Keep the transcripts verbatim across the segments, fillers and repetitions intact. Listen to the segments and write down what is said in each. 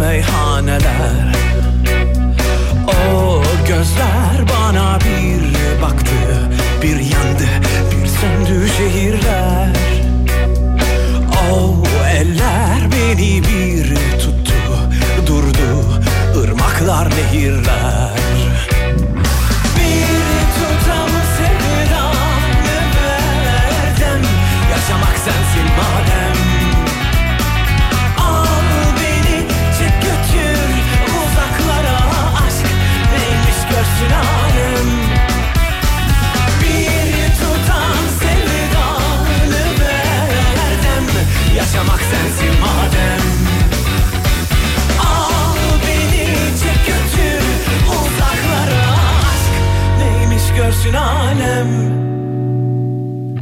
Meyhaneler, o gözler bana bir baktı, bir yandı, bir söndü şehirler. O eller beni bir tuttu, durdu ırmaklar, nehirler. Bir tutam sevdanı verdim, yaşamak sensin madem. Alem. Bir tutam sevdanı verdim, yaşamak sensin madem. Al beni çek götür uzaklara, aşk neymiş görsün alem.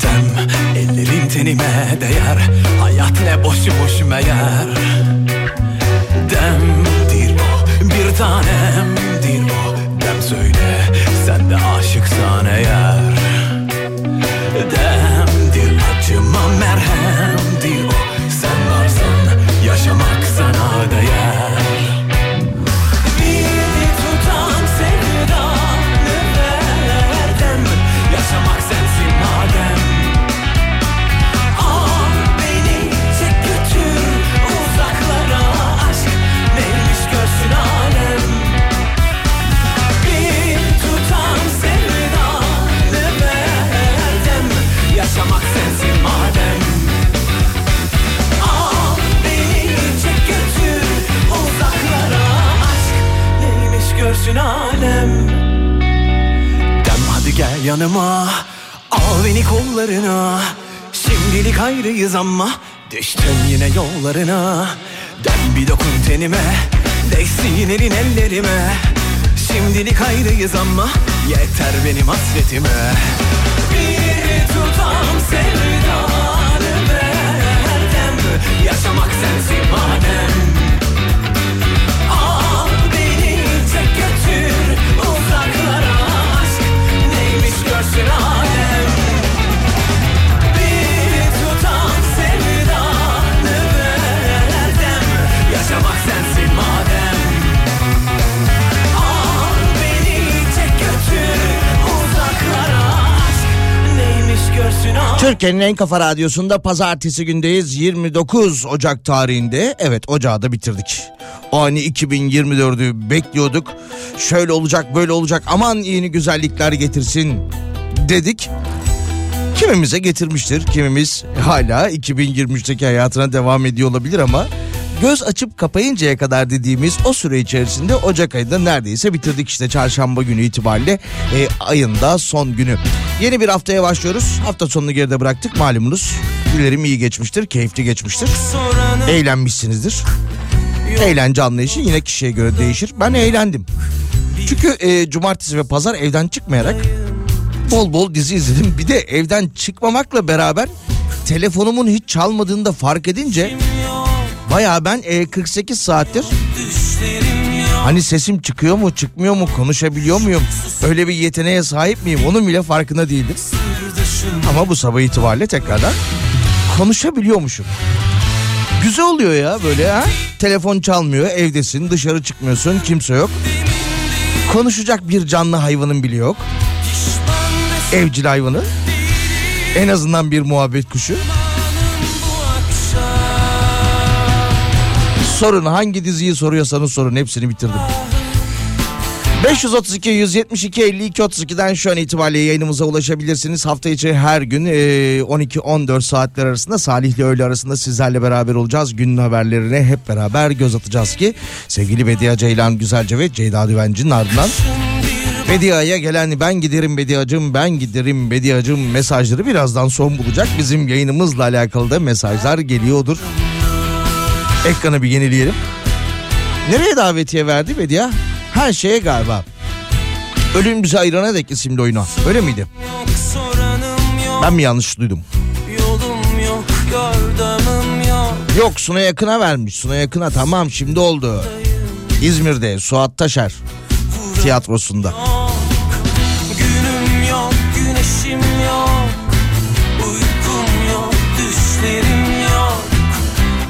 Dem ellerim tenime değer, hayat ne boşu boş meğer. Demdir bu, bir tanemdir bu. Söyle sen de aşıksan eğer. Demdir acımam, merhemdir o. Sen varsan yaşamak sana değer. Bir tutam sevdanı verdim, yaşamak sensin madem. Al beni çek götür uzaklara, aşk neymiş görsün alem. Yaşamak sensin madem. Al beni çek götür uzaklara, aşk neymiş görsün alem. Dem hadi gel yanıma, al beni kollarına. Şimdilik ayrıyız ama düştüm yine yollarına. Dem bir dokun tenime, değsin elin ellerime. Şimdilik ayrıyız ama yeter benim hasretime. Bir tutam sevdanı verdim, yaşamak sensin madem. Al beni çek götür uzaklara, aşk neymiş görsün alem. Bir tutam sevdanı verdim, yaşamak sensin madem. Türkiye'nin en kafa radyosunda pazartesi gündeyiz, yirmi dokuz Ocak tarihinde. Evet, ocağı da bitirdik. Ani iki bin yirmi dördü bekliyorduk. Şöyle olacak, böyle olacak, aman yeni güzellikler getirsin dedik. Kimimize getirmiştir, kimimiz hala iki bin yirmi üçteki hayatına devam ediyor olabilir ama göz açıp kapayıncaya kadar dediğimiz o süre içerisinde Ocak ayında neredeyse bitirdik işte, çarşamba günü itibariyle e, ayında son günü. Yeni bir haftaya başlıyoruz. Hafta sonunu geride bıraktık malumunuz. Günlerim iyi geçmiştir, keyifli geçmiştir. Eğlenmişsinizdir. Eğlence anlayışı yine kişiye göre değişir. Ben eğlendim. Çünkü e, cumartesi ve pazar evden çıkmayarak bol bol dizi izledim. Bir de evden çıkmamakla beraber telefonumun hiç çalmadığını da fark edince... Bayağı ben kırk sekiz saattir hani sesim çıkıyor mu çıkmıyor mu, konuşabiliyor muyum, öyle bir yeteneğe sahip miyim, onun bile farkında değildim. Ama bu sabah itibariyle tekrardan konuşabiliyormuşum. Güzel oluyor ya böyle ha. Telefon çalmıyor, evdesin, dışarı çıkmıyorsun, kimse yok. Konuşacak bir canlı hayvanın bile yok. Evcil hayvanı. En azından bir muhabbet kuşu. Sorun, hangi diziyi soruyorsanız sorun, hepsini bitirdim. beş otuz iki, yüz yetmiş iki, elli iki, otuz iki'den şu an itibariyle yayınımıza ulaşabilirsiniz. Hafta içi her gün on iki on dört saatler arasında Salih'le Öğle Arasında sizlerle beraber olacağız. Günün haberlerine hep beraber göz atacağız ki sevgili Bedia Ceylan Güzelce ve Ceyda Düvenci'nin ardından Bedia'ya gelen ben giderim Bediacım, ben giderim Bediacım mesajları birazdan son bulacak. Bizim yayınımızla alakalı da mesajlar geliyordur. Ekranı bir yenileyelim. Nereye davetiye verdi Bedia? Her şeye galiba. Ölüm bizi ayırana dek isimli oyuna. Öyle miydi? Ben mi yanlış duydum? Yolum yok, yardımım yok. Yok, Sunay Akın'a vermiş. Sunay Akın'a tamam, şimdi oldu. İzmir'de Suat Taşer tiyatrosunda. Yok, günüm yok, güneşim yok. Uykum yok, düşlerim yok.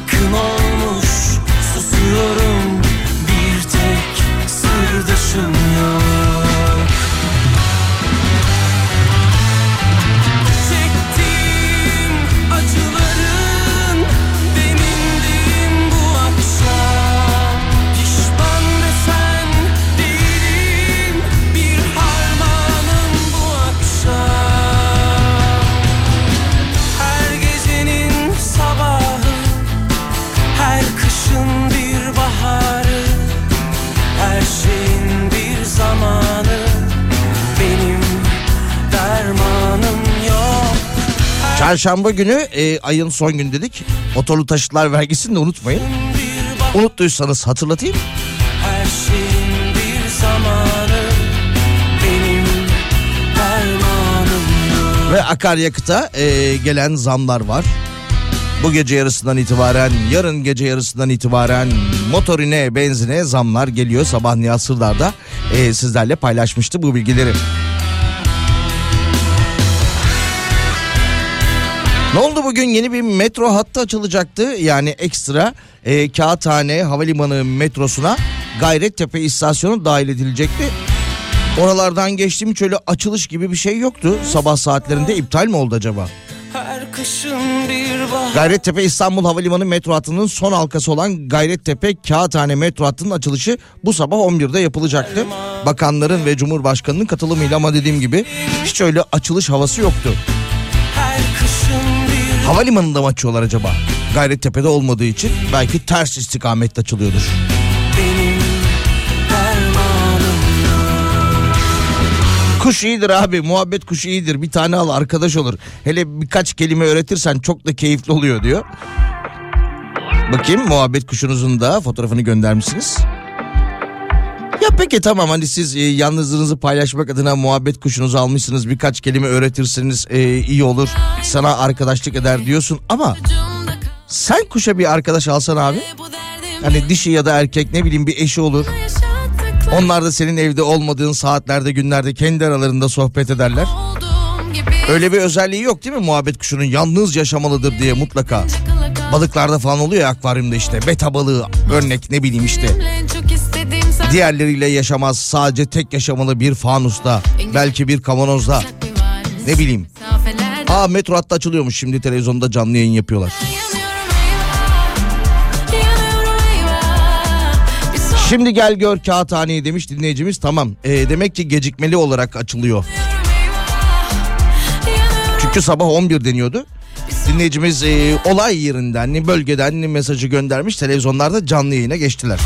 Kın olmuş, susuyorum. Bir tek sırdaşım yok. Çarşamba günü e, ayın son günü dedik. Motorlu taşıtlar vergisini de unutmayın. Unuttuysanız hatırlatayım. Her şeyin bir zamanı, benim dermanım. Ve akaryakıta e, gelen zamlar var. Bu gece yarısından itibaren, yarın gece yarısından itibaren motorine, benzine zamlar geliyor. Sabah Nihat Sırdar'da e, sizlerle paylaşmıştı bu bilgileri. Ne oldu bugün? Yeni bir metro hattı açılacaktı. Yani ekstra e, Kağıthane Havalimanı metrosuna Gayrettepe istasyonu dahil edilecekti. Oralardan geçtiğim hiç öyle açılış gibi bir şey yoktu. Sabah saatlerinde iptal mi oldu acaba? Gayrettepe İstanbul Havalimanı metro hattının son halkası olan Gayrettepe Kağıthane metro hattının açılışı bu sabah on birde yapılacaktı. Bakanların ve Cumhurbaşkanının katılımıyla, ama dediğim gibi hiç öyle açılış havası yoktu. Havalimanında mı açıyorlar acaba? Gayrettepe'de olmadığı için belki ters istikamette açılıyordur. Kuş iyidir abi, muhabbet kuşu iyidir. Bir tane al, arkadaş olur. Hele birkaç kelime öğretirsen çok da keyifli oluyor diyor. Bakayım, muhabbet kuşunuzun da fotoğrafını göndermişsiniz. Ya peki tamam, hani siz e, yalnızlığınızı paylaşmak adına muhabbet kuşunuzu almışsınız, birkaç kelime öğretirseniz e, iyi olur, sana arkadaşlık eder diyorsun, ama sen kuşa bir arkadaş alsan abi, hani dişi ya da erkek, ne bileyim bir eşi olur, onlar da senin evde olmadığın saatlerde, günlerde kendi aralarında sohbet ederler. Öyle bir özelliği yok değil mi muhabbet kuşunun, yalnız yaşamalıdır diye? Mutlaka balıklarda falan oluyor ya, akvaryumda işte beta balığı örnek, ne bileyim işte. Diğerleriyle yaşamaz, sadece tek yaşamalı bir fanusta, belki bir kavanozda, ne bileyim. Aa, metro hattı açılıyormuş, şimdi televizyonda canlı yayın yapıyorlar. Şimdi gel gör Kağıthane'yi demiş dinleyicimiz, tamam. E, demek ki gecikmeli olarak açılıyor. Çünkü sabah on bir deniyordu. Dinleyicimiz e, olay yerinden, bölgeden mesajı göndermiş, televizyonlarda canlı yayına geçtiler.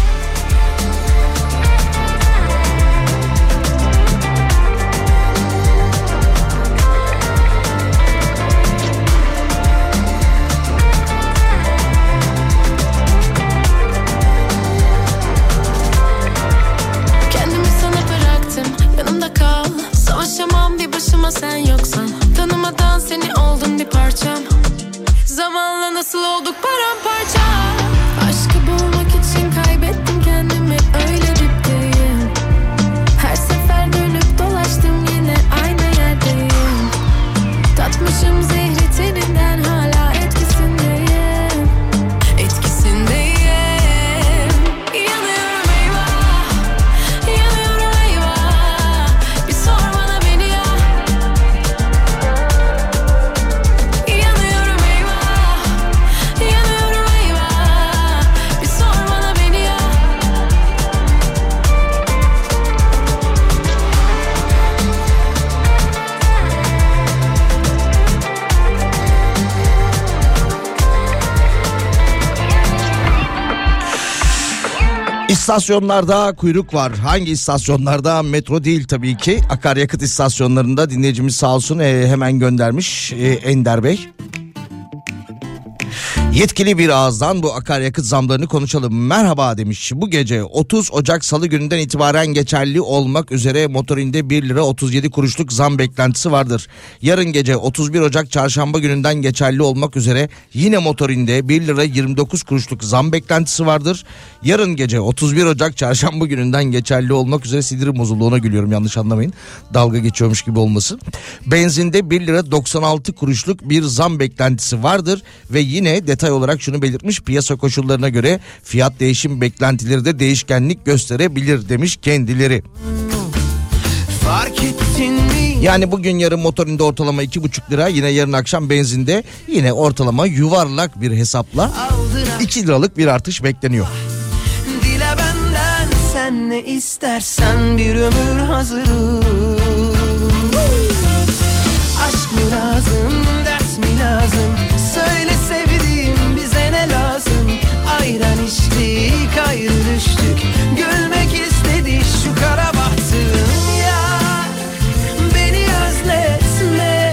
İstasyonlarda kuyruk var. Hangi istasyonlarda? Metro değil tabii ki. Akaryakıt istasyonlarında dinleyicimiz sağ olsun e, hemen göndermiş e, Ender Bey. Yetkili bir ağızdan bu akaryakıt zamlarını konuşalım. Merhaba demiş. Bu gece otuz Ocak Salı gününden itibaren geçerli olmak üzere motorinde bir lira otuz yedi kuruşluk zam beklentisi vardır. Yarın gece otuz bir Ocak Çarşamba gününden geçerli olmak üzere yine motorinde bir lira yirmi dokuz kuruşluk zam beklentisi vardır. Yarın gece otuz bir Ocak Çarşamba gününden geçerli olmak üzere sinirim bozulduğuna gülüyorum, yanlış anlamayın. Dalga geçiyormuş gibi olmasın. Benzinde bir lira doksan altı kuruşluk bir zam beklentisi vardır ve yine detay olarak şunu belirtmiş: piyasa koşullarına göre fiyat değişim beklentileri de değişkenlik gösterebilir demiş kendileri. Fark ettin mi? Yani bugün yarın motorinde ortalama iki buçuk lira, yine yarın akşam benzinde yine ortalama yuvarlak bir hesapla iki liralık bir artış bekleniyor. Dile benden sen ne istersen, bir ömür hazırım. Aşk mı lazım, ders mi lazım? Söyle sevdiğim, bize ne lazım? Ayran içtik, ayrı düştük, gülmek istedik şu kara bahtım. Yar, beni özletme,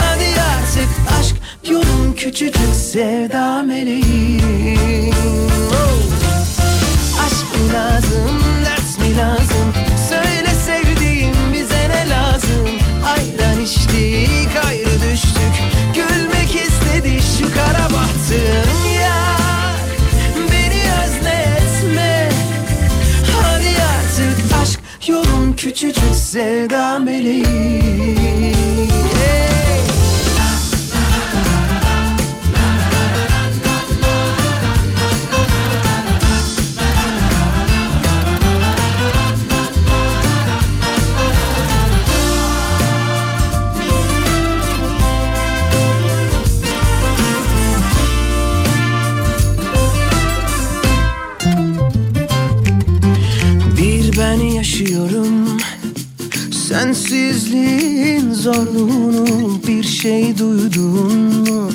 hadi artık aşk yolum küçücük sevda meleğim. Aşk mı lazım, ders mi lazım? Söyle sevdiğim, bize ne lazım? Ayran içtik, ayrı düştük, şu kara bahtım yar, beni özletme, hadi artık aşk yolum küçücük sevda meleğim. Ben yaşıyorum sensizliğin zorluğunu, bir şey duydun mu?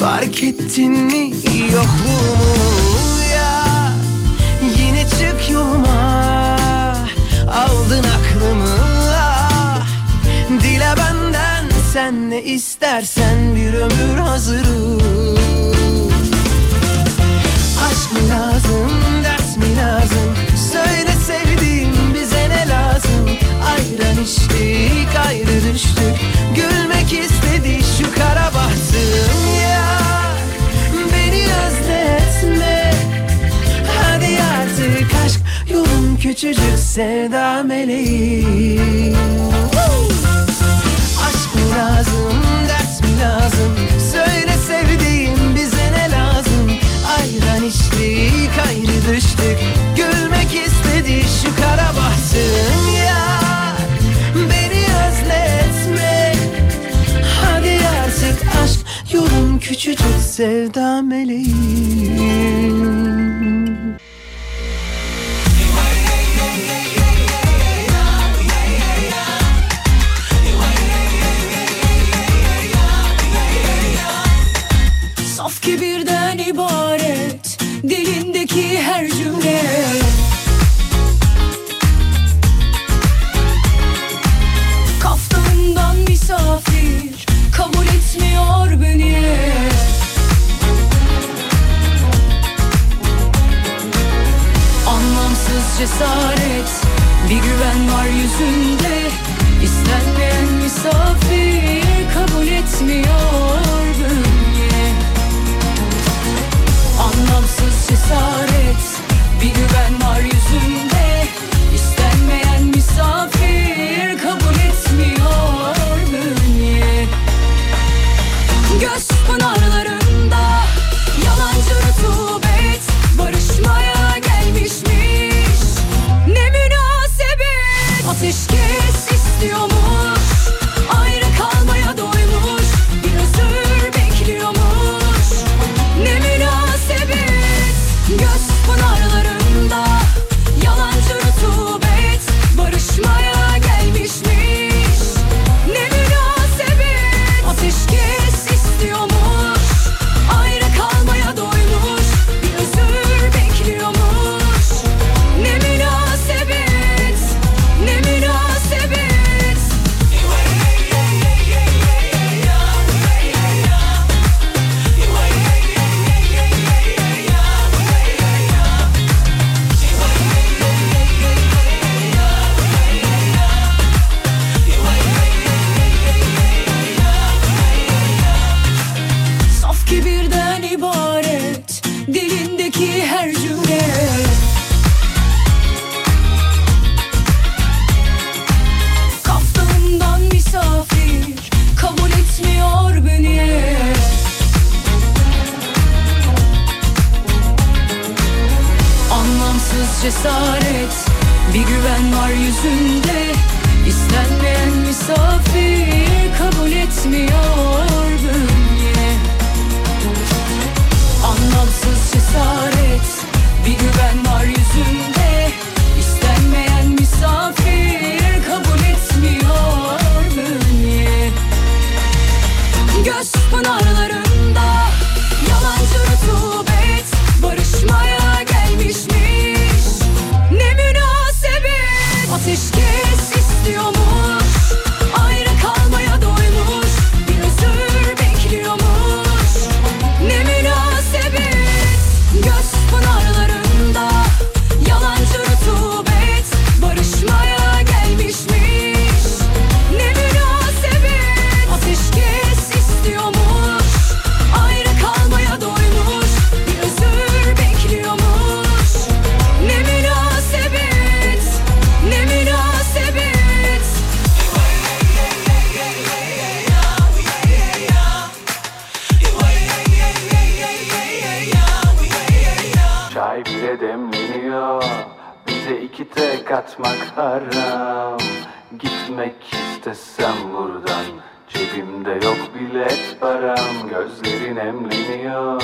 Fark ettin mi yokluğumu ya? Yine çık yoluma, aldın aklımı ah. Dile benden sen ne istersen, bir ömür hazırım. Aşk mı lazım, ders mi lazım? Söyle sevdiğim, bize ne lazım? Ayran içtik, ayrı düştük, gülmek istedik şu kara bahtım yar, beni özletme, hadi artık aşk yolum küçücük sevda meleğim. Aşk mı lazım, ders mi lazım? Söyle sevdiğim, bize ne lazım? Ayran içtik, ayrı düştük, gülmek istedi şu kara bahtım yar, beni özletme, hadi artık aşk yolum küçücük sevda meleğim. Saf kibirden ibaret dilindeki her cümle, kaftandan misafir kabul etmiyor beni. Anlamsız cesaret, bir güven var yüzünde, istenmeyen misafir kabul etmiyor beni. Anlamsız cesaret, bir güven var yüzünde, istenmeyen misafir kabul etmiyor bünye. Göz pınarlarında yalancı rutubet, barışmaya gelmişmiş, ne münasebet. Ateşkes istiyormuş, ayrı kalmaya doymuş, bir özür bekliyormuş, ne münasebet. Göz pınarlarında yalancı rutubet, barışmaya gelmişmiş, ne münasebet. Ateşkes istiyormuş, ayrı kalmaya doymuş, bir özür bekliyormuş, cesaret, bir güven var yüzünde. İstenmeyen misafir kabul etmiyor bünye. Anlamsız cesaret, bir güven var yüzünde. İstenmeyen misafir kabul etmiyor bünye. Göz pınarlarında yalancı rutubet, barışmaya gelmişmiş, ne münasebet. Ateşkes istiyormuş, ayrı kalmaya doymuş, bir özür bekliyormuş, ne münasebet. Göz pınarlarında yalancı rutubet, barışmaya gelmişmiş, ne münasebet. Ateşkes istiyormuş, ayrı kalmaya doymuş, bir özür bekliyormuş, ne münasebet, ne münasebet. Çay bile demleniyor, bize iki tek atmak haram. Gitmek istesem buradan, cebimde yok bilet param. Gözlerin emleniyor,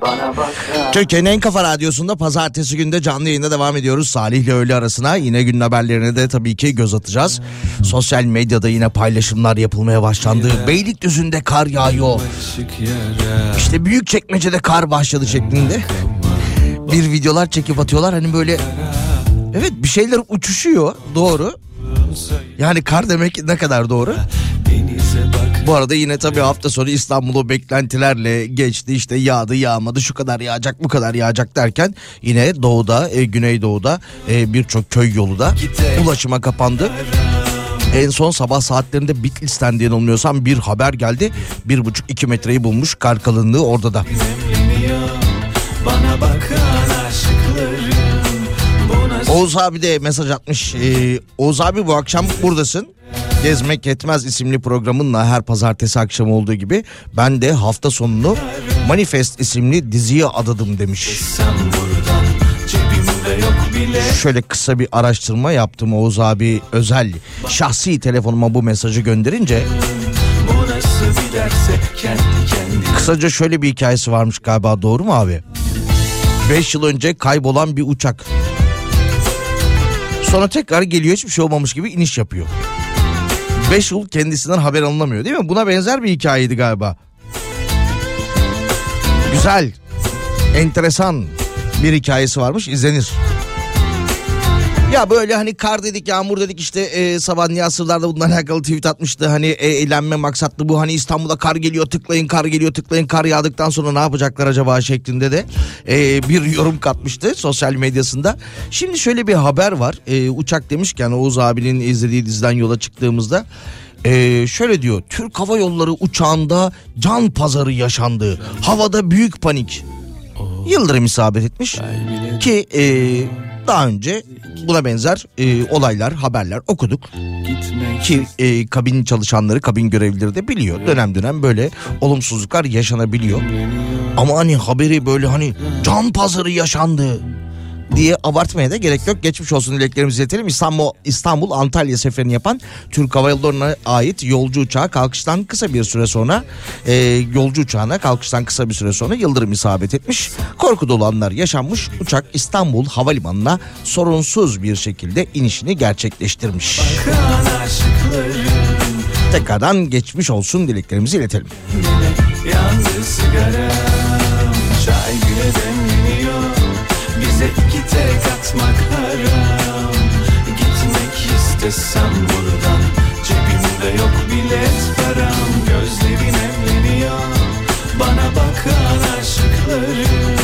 bana bakar. Türkiye'nin en kafa radyosunda pazartesi günde canlı yayında devam ediyoruz. Salih'le öğle arasına yine günün haberlerine de tabii ki göz atacağız. Sosyal medyada yine paylaşımlar yapılmaya başlandı. Beylikdüzü'nde kar yağıyor, İşte Büyükçekmece'de kar başladı şeklinde bir videolar çekip atıyorlar. Hani böyle, evet, bir şeyler uçuşuyor, doğru. Yani kar demek ne kadar doğru. Bu arada yine tabii hafta sonu İstanbul'u beklentilerle geçti. İşte yağdı yağmadı, şu kadar yağacak bu kadar yağacak derken yine doğuda, e, güneydoğuda e, birçok köy yolu da ulaşıma kapandı. En son sabah saatlerinde Bitlis'ten diye olmuyorsam bir haber geldi. Bir buçuk iki metreyi bulmuş kar kalınlığı orada da. Bana bakan aşıklarım buna... Oğuz abi de mesaj atmış. Ee, Oğuz abi bu akşam buradasın. Gezmek Yetmez isimli programınla her pazartesi akşamı olduğu gibi ben de hafta sonunu Manifest isimli diziye adadım demiş. Şöyle kısa bir araştırma yaptım, Oğuz abi özel şahsi telefonuma bu mesajı gönderince. Kısaca şöyle bir hikayesi varmış galiba, doğru mu abi? beş yıl önce kaybolan bir uçak. Sonra tekrar geliyor, hiçbir şey olmamış gibi iniş yapıyor. beş yıl kendisinden haber alınamıyor, değil mi? Buna benzer bir hikayeydi galiba. Güzel, enteresan bir hikayesi varmış, izlenir. Ya böyle hani kar dedik, yağmur dedik, işte e, Sabancı Asırlar'da bununla alakalı tweet atmıştı. Hani e, eğlenme maksatlı bu, hani İstanbul'a kar geliyor tıklayın, kar geliyor tıklayın, kar yağdıktan sonra ne yapacaklar acaba şeklinde de e, bir yorum katmıştı sosyal medyasında. Şimdi şöyle bir haber var, e, uçak demişken Oğuz abinin izlediği diziden yola çıktığımızda. Ee, şöyle diyor, Türk Hava Yolları uçağında can pazarı yaşandı, havada büyük panik. Yıldırım isabet etmiş ki e, daha önce buna benzer e, olaylar, haberler okuduk ki e, kabin çalışanları, kabin görevlileri de biliyor, dönem dönem böyle olumsuzluklar yaşanabiliyor. Ama hani haberi böyle hani can pazarı yaşandı diye abartmaya da gerek yok. Geçmiş olsun dileklerimizi iletelim. İstanbul, İstanbul Antalya seferini yapan Türk Hava Yolları'na ait yolcu uçağı kalkıştan kısa bir süre sonra e, yolcu uçağına kalkıştan kısa bir süre sonra yıldırım isabet etmiş. Korku dolu anlar yaşanmış. Uçak İstanbul Havalimanı'na sorunsuz bir şekilde inişini gerçekleştirmiş. Tekrardan geçmiş olsun dileklerimizi iletelim. Yandı sigaram, çay bile demleniyor. Bize iki tek atmak haram. Gitmek istesem buradan, cebimde yok bilet param. Gözlerin emleniyor, bana bakan aşıklarım.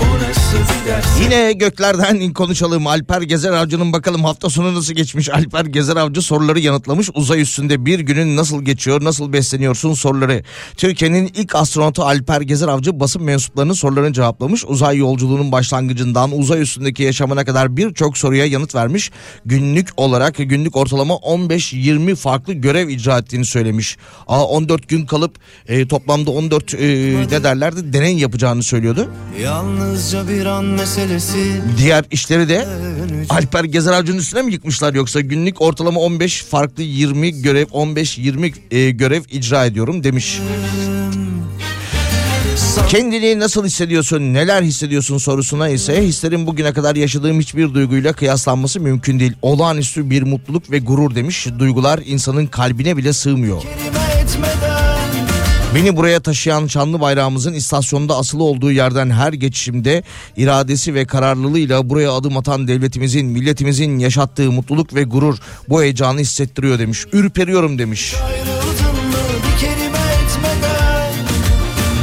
Bu nasıl bir ders? Yine göklerden konuşalım. Alper Gezeravcı'nın bakalım hafta sonu nasıl geçmiş. Alper Gezeravcı soruları yanıtlamış. Uzay üstünde bir günün nasıl geçiyor, nasıl besleniyorsun soruları. Türkiye'nin ilk astronotu Alper Gezeravcı basın mensuplarının sorularını cevaplamış. Uzay yolculuğunun başlangıcından uzay üstündeki yaşamına kadar birçok soruya yanıt vermiş. Günlük olarak günlük ortalama on beş yirmi farklı görev icra ettiğini söylemiş. Aa, on dört gün kalıp e, toplamda on dört e, ne derlerdi deney yapacağını söylüyordu. Yalnızca bir an mesele. Diğer işleri de Alper Gezeravcı'nın üstüne mi yıkmışlar yoksa? Günlük ortalama on beş farklı yirmi görev, on beş yirmi e, görev icra ediyorum demiş. Kendini nasıl hissediyorsun, neler hissediyorsun sorusuna ise hislerin bugüne kadar yaşadığım hiçbir duyguyla kıyaslanması mümkün değil. Olağanüstü bir mutluluk ve gurur demiş. Duygular insanın kalbine bile sığmıyor. Beni buraya taşıyan şanlı bayrağımızın istasyonda asılı olduğu yerden her geçişimde iradesi ve kararlılığıyla buraya adım atan devletimizin, milletimizin yaşattığı mutluluk ve gurur bu heyecanı hissettiriyor demiş. Ürperiyorum demiş.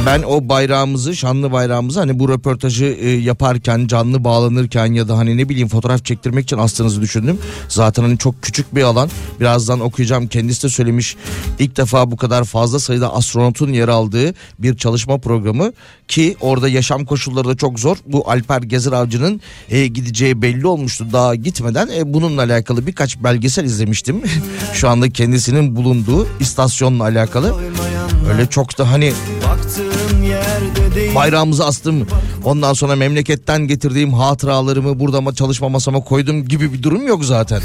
Ben o bayrağımızı, şanlı bayrağımızı hani bu röportajı yaparken, canlı bağlanırken ya da hani ne bileyim fotoğraf çektirmek için astığınızı düşündüm. Zaten hani çok küçük bir alan. Birazdan okuyacağım. Kendisi de söylemiş. İlk defa bu kadar fazla sayıda astronotun yer aldığı bir çalışma programı ki orada yaşam koşulları da çok zor. Bu Alper Gezeravcı'nın gideceği belli olmuştu daha gitmeden. Bununla alakalı birkaç belgesel izlemiştim. Şu anda kendisinin bulunduğu istasyonla alakalı. Öyle çok da hani bayrağımızı astım, ondan sonra memleketten getirdiğim hatıralarımı burada çalışma masama koydum gibi bir durum yok zaten.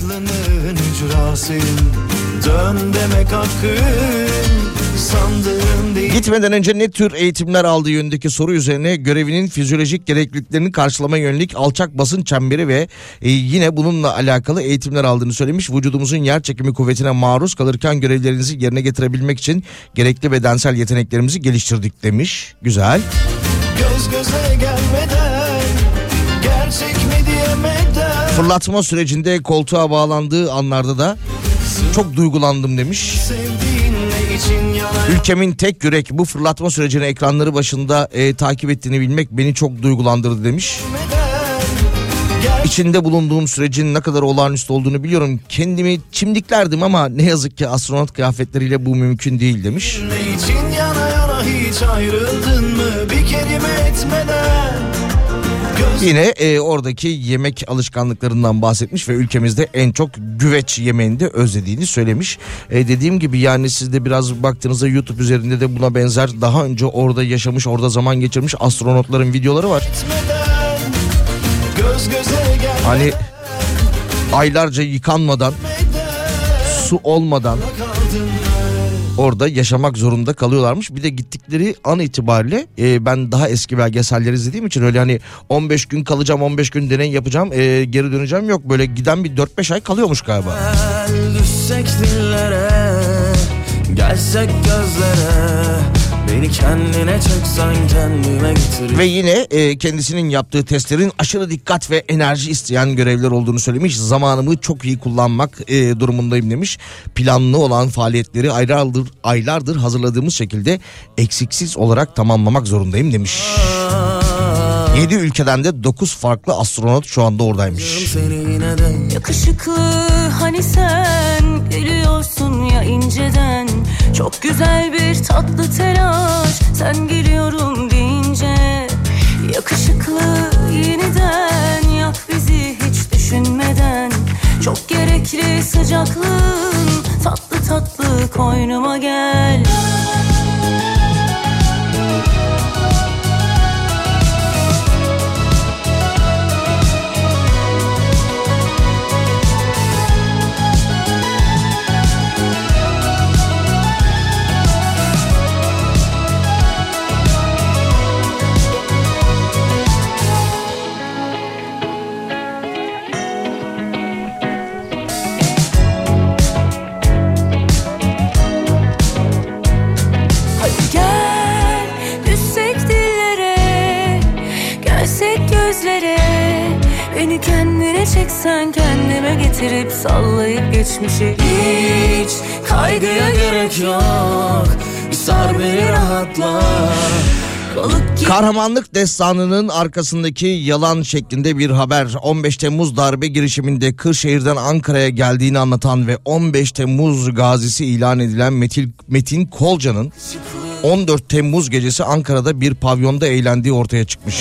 Gitmeden önce ne tür eğitimler aldığı yönündeki soru üzerine görevinin fizyolojik gerekliliklerini karşılama yönelik alçak basınç çemberi ve e, yine bununla alakalı eğitimler aldığını söylemiş. Vücudumuzun yer çekimi kuvvetine maruz kalırken görevlerinizi yerine getirebilmek için gerekli bedensel yeteneklerimizi geliştirdik demiş. Güzel. Göz göze gelmeden gerçek mi diyemeden. Fırlatma sürecinde koltuğa bağlandığı anlarda da çok duygulandım demiş. Ülkemin tek yürek bu fırlatma sürecini ekranları başında e, takip ettiğini bilmek beni çok duygulandırdı demiş. İçinde bulunduğum sürecin ne kadar olağanüstü olduğunu biliyorum. Kendimi çimdiklerdim ama ne yazık ki astronot kıyafetleriyle bu mümkün değil demiş. Ne için yana yana hiç ayrıldın mı bir kelime etmeden? Yine e, oradaki yemek alışkanlıklarından bahsetmiş ve ülkemizde en çok güveç yemeğini de özlediğini söylemiş. E, dediğim gibi yani siz de biraz baktığınızda YouTube üzerinde de buna benzer daha önce orada yaşamış, orada zaman geçirmiş astronotların videoları var. Hani aylarca yıkanmadan, su olmadan orada yaşamak zorunda kalıyorlarmış. Bir de gittikleri an itibariyle e, ben daha eski belgeseller izlediğim için öyle hani on beş gün kalacağım, on beş gün deney yapacağım, e, geri döneceğim yok. Böyle giden bir dört beş ay kalıyormuş galiba. Düşsek dillere, gelsek gözlere, beni kendine çeksen kendime götür. Ve yine e, kendisinin yaptığı testlerin aşırı dikkat ve enerji isteyen görevler olduğunu söylemiş. Zamanımı çok iyi kullanmak e, durumundayım demiş. Planlı olan faaliyetleri aylardır, aylardır hazırladığımız şekilde eksiksiz olarak tamamlamak zorundayım demiş. yedi ülkeden de dokuz farklı astronot şu anda oradaymış. Yakışıklı hani sen gülüyorsun ya inceden. Çok güzel bir tatlı telaş sen geliyorum deyince. Yakışıklı yeniden yak bizi hiç düşünmeden. Çok gerekli sıcaklığın tatlı tatlı koynuma gel. Beni kendine çeksen kendime getirip sallayıp geçmişe. Hiç kaygıya gerek yok, sar beni rahatla. Kahramanlık destanının arkasındaki yalan şeklinde bir haber. on beş Temmuz darbe girişiminde Kırşehir'den Ankara'ya geldiğini anlatan ve on beş Temmuz gazisi ilan edilen Metin, Metin Kolca'nın on dört Temmuz gecesi Ankara'da bir pavyonda eğlendiği ortaya çıkmış.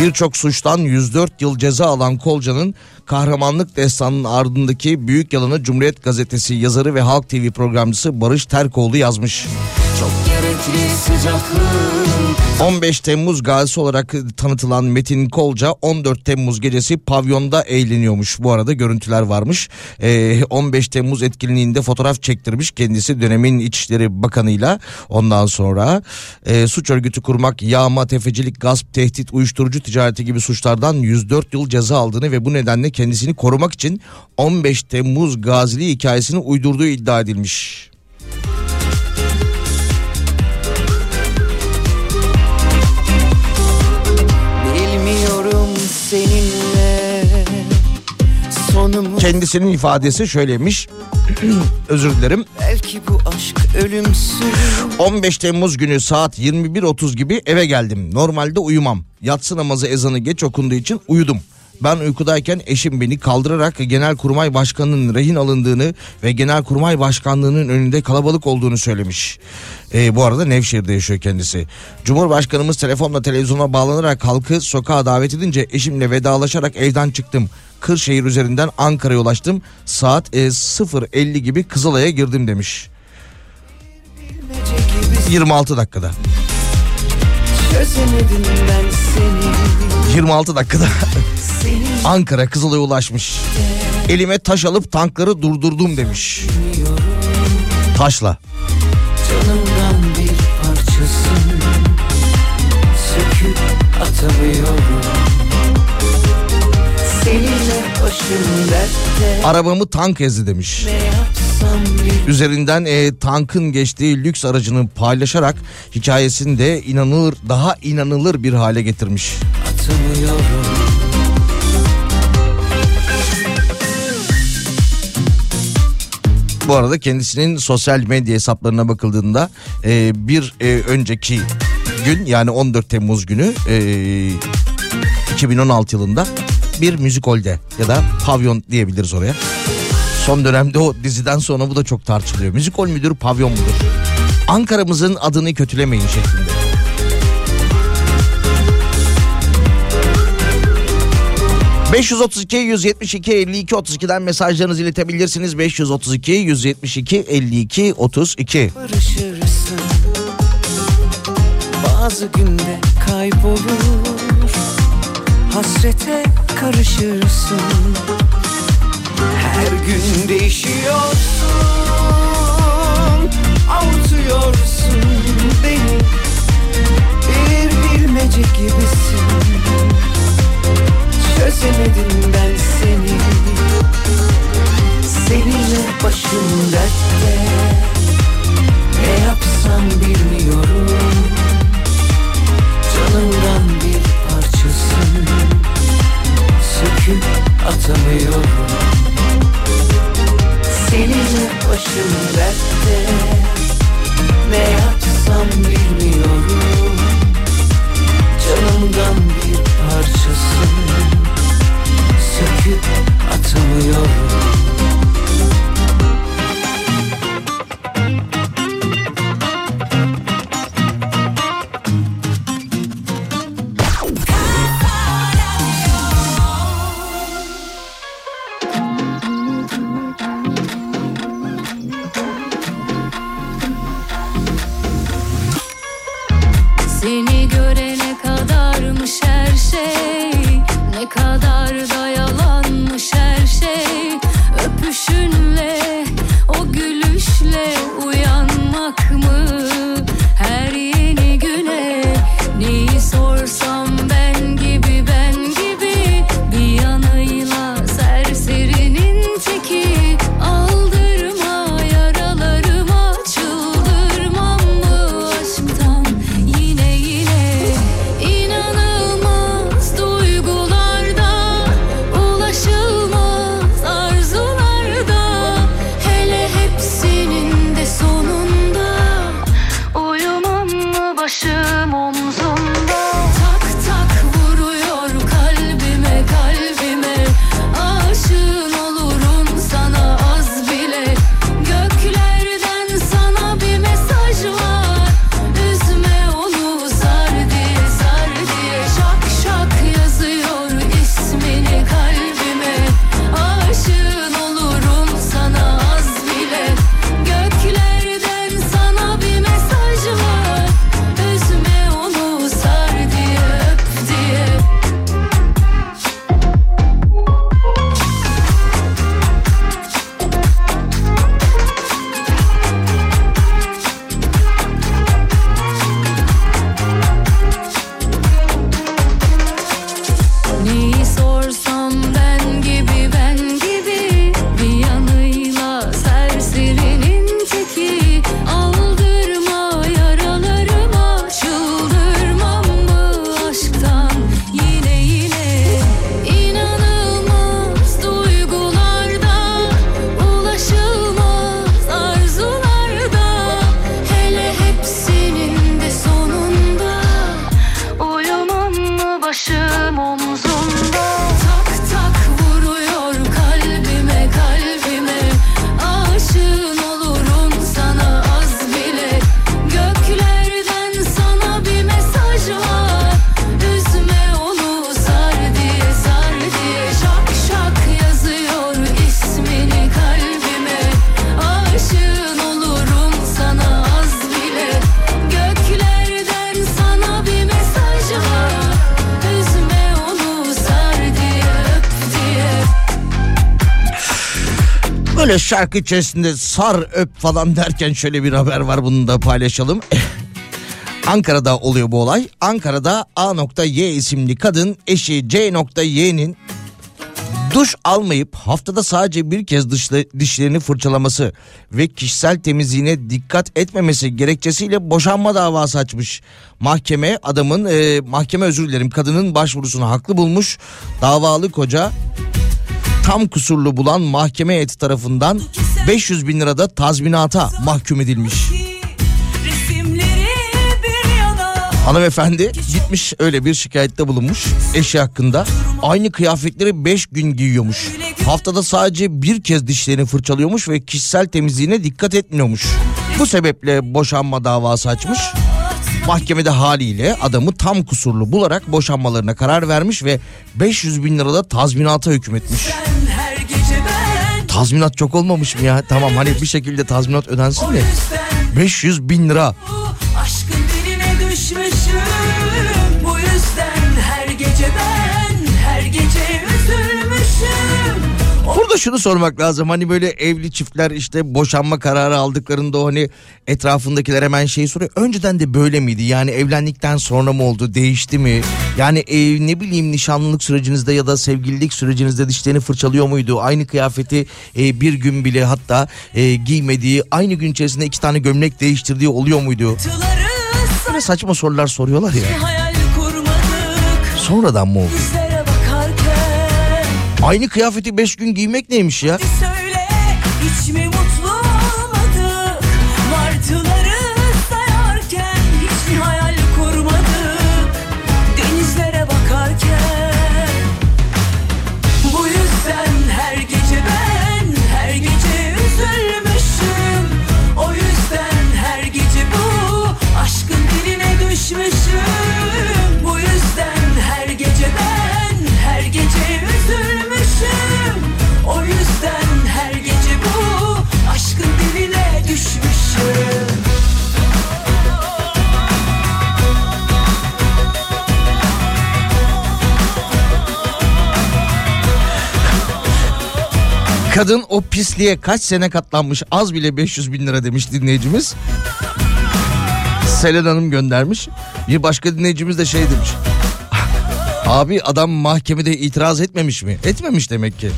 Birçok suçtan yüz dört yıl ceza alan Kolca'nın kahramanlık destanının ardındaki büyük yalanı Cumhuriyet gazetesi yazarı ve Halk T V programcısı Barış Terkoğlu yazmış. Çok gerek on beş Temmuz gazisi olarak tanıtılan Metin Kolca on dört Temmuz gecesi pavyonda eğleniyormuş. Bu arada görüntüler varmış. Ee, on beş Temmuz etkinliğinde fotoğraf çektirmiş kendisi dönemin İçişleri Bakanı'yla. Ondan sonra e, suç örgütü kurmak, yağma, tefecilik, gasp, tehdit, uyuşturucu ticareti gibi suçlardan yüz dört yıl ceza aldığını ve bu nedenle kendisini korumak için on beş Temmuz gaziliği hikayesini uydurduğu iddia edilmiş. Kendisinin ifadesi şöyleymiş. Özür dilerim. Belki bu aşk ölümsüz. on beş Temmuz günü saat yirmi bir otuz gibi eve geldim. Normalde uyumam. Yatsı namazı ezanı geç okunduğu için uyudum. Ben uykudayken eşim beni kaldırarak Genelkurmay Başkanı'nın rehin alındığını ve Genelkurmay Başkanlığı'nın önünde kalabalık olduğunu söylemiş. E, bu arada Nevşehir'de yaşıyor kendisi. Cumhurbaşkanımız telefonla televizyona bağlanarak halkı sokağa davet edince eşimle vedalaşarak evden çıktım. Kırşehir üzerinden Ankara'ya ulaştım. Saat e, sıfır elli gibi Kızılay'a girdim demiş. yirmi altı dakikada. Çözemedim ben seni. yirmi altı dakikada. Ankara Kızılay'a ulaşmış. Elime taş alıp tankları durdurdum demiş. Taşla. Canımdan bir parçasını söküp atamıyorum. Seninle başım dertte. Arabamı tank ezdi demiş. Üzerinden e, tankın geçtiği lüks aracını paylaşarak hikayesini de inanılır, daha inanılır bir hale getirmiş. Atamıyorum. Bu arada kendisinin sosyal medya hesaplarına bakıldığında e, bir e, önceki gün, yani on dört Temmuz günü e, iki bin on altı yılında bir müzikolde ya da pavyon diyebiliriz oraya. Son dönemde o diziden sonra bu da çok tartışılıyor. Müzikol müdür, pavyon mudur? Ankara'mızın adını kötülemeyin şeklinde. beş yüz otuz iki yüz yetmiş iki elli iki otuz iki'den mesajlarınızı iletebilirsiniz. beş yüz otuz iki yüz yetmiş iki elli iki otuz iki. Barışırsın. Bazı günde kaybolur. Hasrete karışırsın. Her gün değişiyorsun. Avutuyorsun beni. Bir bilmece gibisin. Çözemedim ben seni. Seninle başım dertte. Ne yapsam bilmiyorum. Canımdan bir parçasını söküp atamıyorum. Seninle başım dertte. Ne yapsam bilmiyorum. Canımdan bir parçasını söküp atamıyorum. Böyle şarkı içerisinde sar öp falan derken şöyle bir haber var, bunu da paylaşalım. Ankara'da oluyor bu olay. Ankara'da A.Y isimli kadın eşi C.Y'nin duş almayıp haftada sadece bir kez dişlerini fırçalaması ve kişisel temizliğine dikkat etmemesi gerekçesiyle boşanma davası açmış. Mahkeme adamın e, mahkeme özür dilerim kadının başvurusunu haklı bulmuş. Davalı koca tam kusurlu bulan mahkeme heyeti tarafından beş yüz bin lirada tazminata mahkum edilmiş. Hanımefendi gitmiş öyle bir şikayette bulunmuş eşi hakkında. Aynı kıyafetleri beş gün giyiyormuş. Haftada sadece bir kez dişlerini fırçalıyormuş ve kişisel temizliğine dikkat etmiyormuş. Bu sebeple boşanma davası açmış. Mahkemede haliyle adamı tam kusurlu bularak boşanmalarına karar vermiş ve beş yüz bin lirada tazminata hükmetmiş. Tazminat çok olmamış mı ya? Tamam hani bir şekilde tazminat ödensin de. beş yüz bin lira. Bu yüzden her gece ben, her gece üzülmüşüm. Burada şunu sormak lazım, hani böyle evli çiftler işte boşanma kararı aldıklarında o hani etrafındakiler hemen şeyi soruyor. Önceden de böyle miydi? Yani evlendikten sonra mı oldu? Değişti mi? Yani e, ne bileyim nişanlılık sürecinizde ya da sevgililik sürecinizde dişlerini fırçalıyor muydu? Aynı kıyafeti e, bir gün bile hatta e, giymediği, aynı gün içerisinde iki tane gömlek değiştirdiği oluyor muydu? Tıları. Böyle saçma sorular soruyorlar ya. Sonradan mı oldu? Aynı kıyafeti beş gün giymek neymiş ya? Söyle, hiç mi mutlu olmadık? Martıları sayarken hiç mi hayal kurmadık? Denizlere bakarken. Bu yüzden her gece ben, her gece üzülmüşüm. O yüzden her gece bu aşkın diline düşmüşüm. Bu yüzden her gece ben, her gece üzülmüşüm. O yüzden her gece bu aşkın diline düşmüşüm. Kadın o pisliğe kaç sene katlanmış, az bile beş yüz bin lira demiş dinleyicimiz. Selen Hanım göndermiş. Bir başka dinleyicimiz de şey demiş. Abi adam mahkemede itiraz etmemiş mi? Etmemiş demek ki.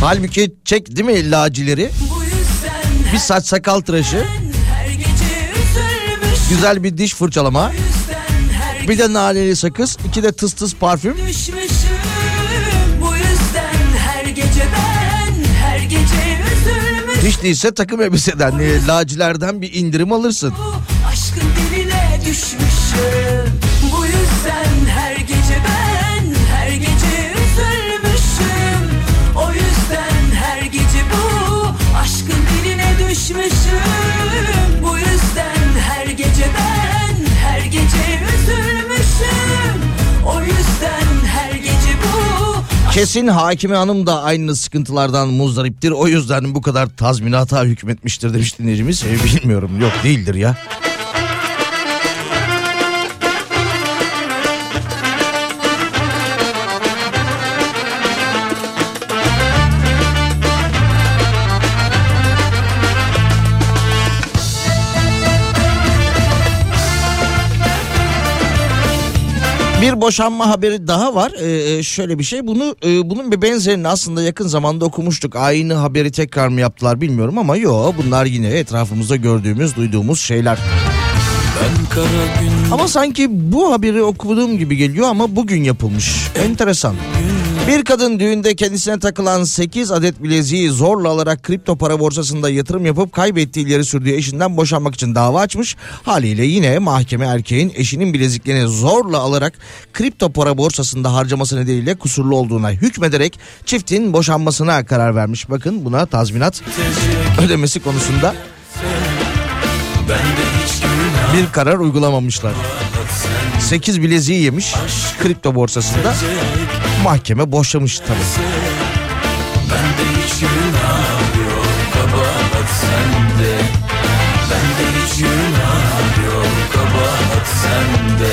Halbuki çek değil mi lacileri? Bir saç sakal tıraşı. Güzel bir diş fırçalama. Bir de naneli sakız. İki de tıs tıs parfüm. Hiç değilse takım elbiseden, lacilerden bir indirim alırsın. Aşkın diline düşmüşüm. Bu yüzden her gece ben, her gece üzülmüşüm. O yüzden her gece bu aşkın diline düşmüşüm. Bu yüzden her gece ben, her gece üzülmüşüm. O yüzden her gece bu. Kesin Hakime Hanım da aynı sıkıntılardan muzdariptir. O yüzden bu kadar tazminata hükmetmiştir demiş dinleyicimiz. Bilmiyorum, yok değildir ya. Bir boşanma haberi daha var. Ee, şöyle bir şey. Bunu e, bunun bir benzerini aslında yakın zamanda okumuştuk. Aynı haberi tekrar mı yaptılar bilmiyorum ama yo, bunlar yine etrafımızda gördüğümüz, duyduğumuz şeyler. Ama sanki bu haberi okuduğum gibi geliyor ama bugün yapılmış. Enteresan. Bir kadın düğünde kendisine takılan sekiz adet bileziği zorla alarak kripto para borsasında yatırım yapıp kaybettiği, ileri sürdüğü eşinden boşanmak için dava açmış. Haliyle yine mahkeme erkeğin eşinin bileziklerini zorla alarak kripto para borsasında harcaması nedeniyle kusurlu olduğuna hükmederek çiftin boşanmasına karar vermiş. Bakın buna tazminat ödemesi konusunda bir karar uygulamamışlar. sekiz bileziği yemiş kripto borsasında. Mahkeme boşamış tabii. Ben de hiç günah yok, kabahat sende. Ben de hiç günah yok, kabahat sende.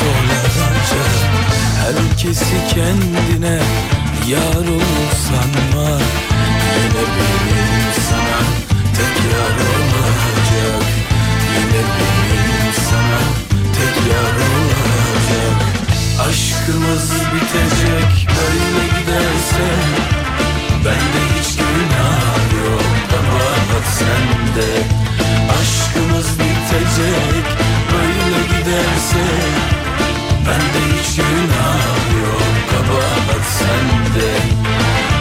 zorlayanca herkesi kendine yar olur sanma. Yine benim sana tek yar olacak. Yine benim sana tek yar olacak. Aşkımız bitecek böyle giderse, bende hiç günah yok ama bak sende. Aşkımız bitecek böyle giderse, bende hiç günah yok kabahat sende.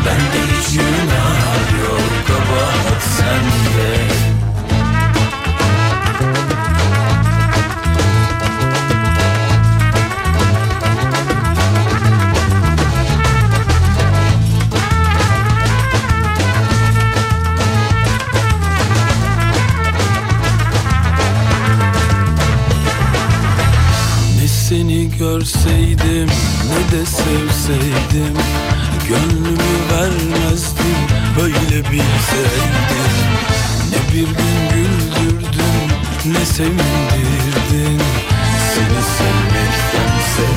Bende hiç günah yok kabahat sende. Görseydim ne de sevseydim, gönlümü vermezdim böyle bilseydim. Ne bir gün güldürdün ne sevindirdin, seni sevmektense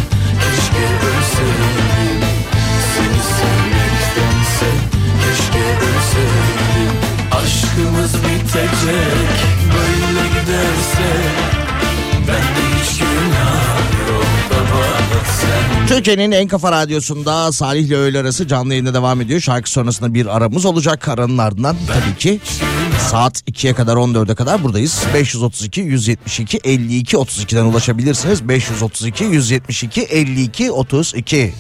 keşke ölseydim. Seni sevmektense keşke ölseydim. Aşkımız bitecek böyle giderse, bende hiç günah yok. Türkiye'nin en kafa radyosunda Salih'le Öğle Arası canlı yayında devam ediyor. Şarkı sonrasında bir aramız olacak. Aranın ardından tabii ki saat ikiye kadar, on dörde kadar buradayız. beş otuz iki yüz yetmiş iki elli iki otuz iki'den ulaşabilirsiniz. beş otuz iki yüz yetmiş iki elli iki otuz iki.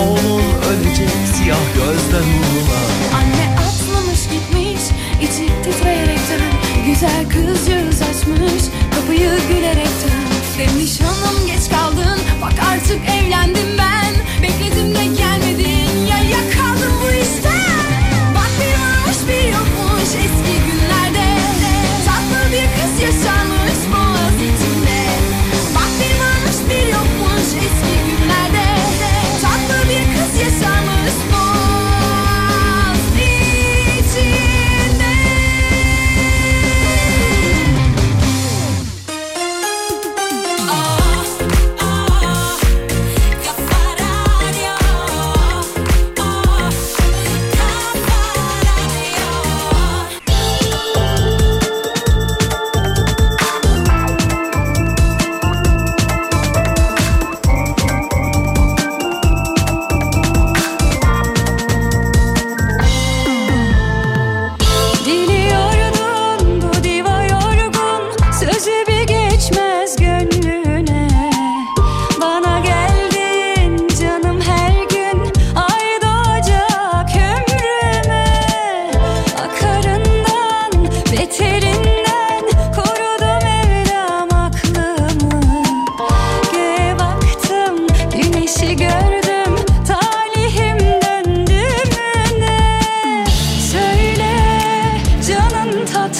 Oh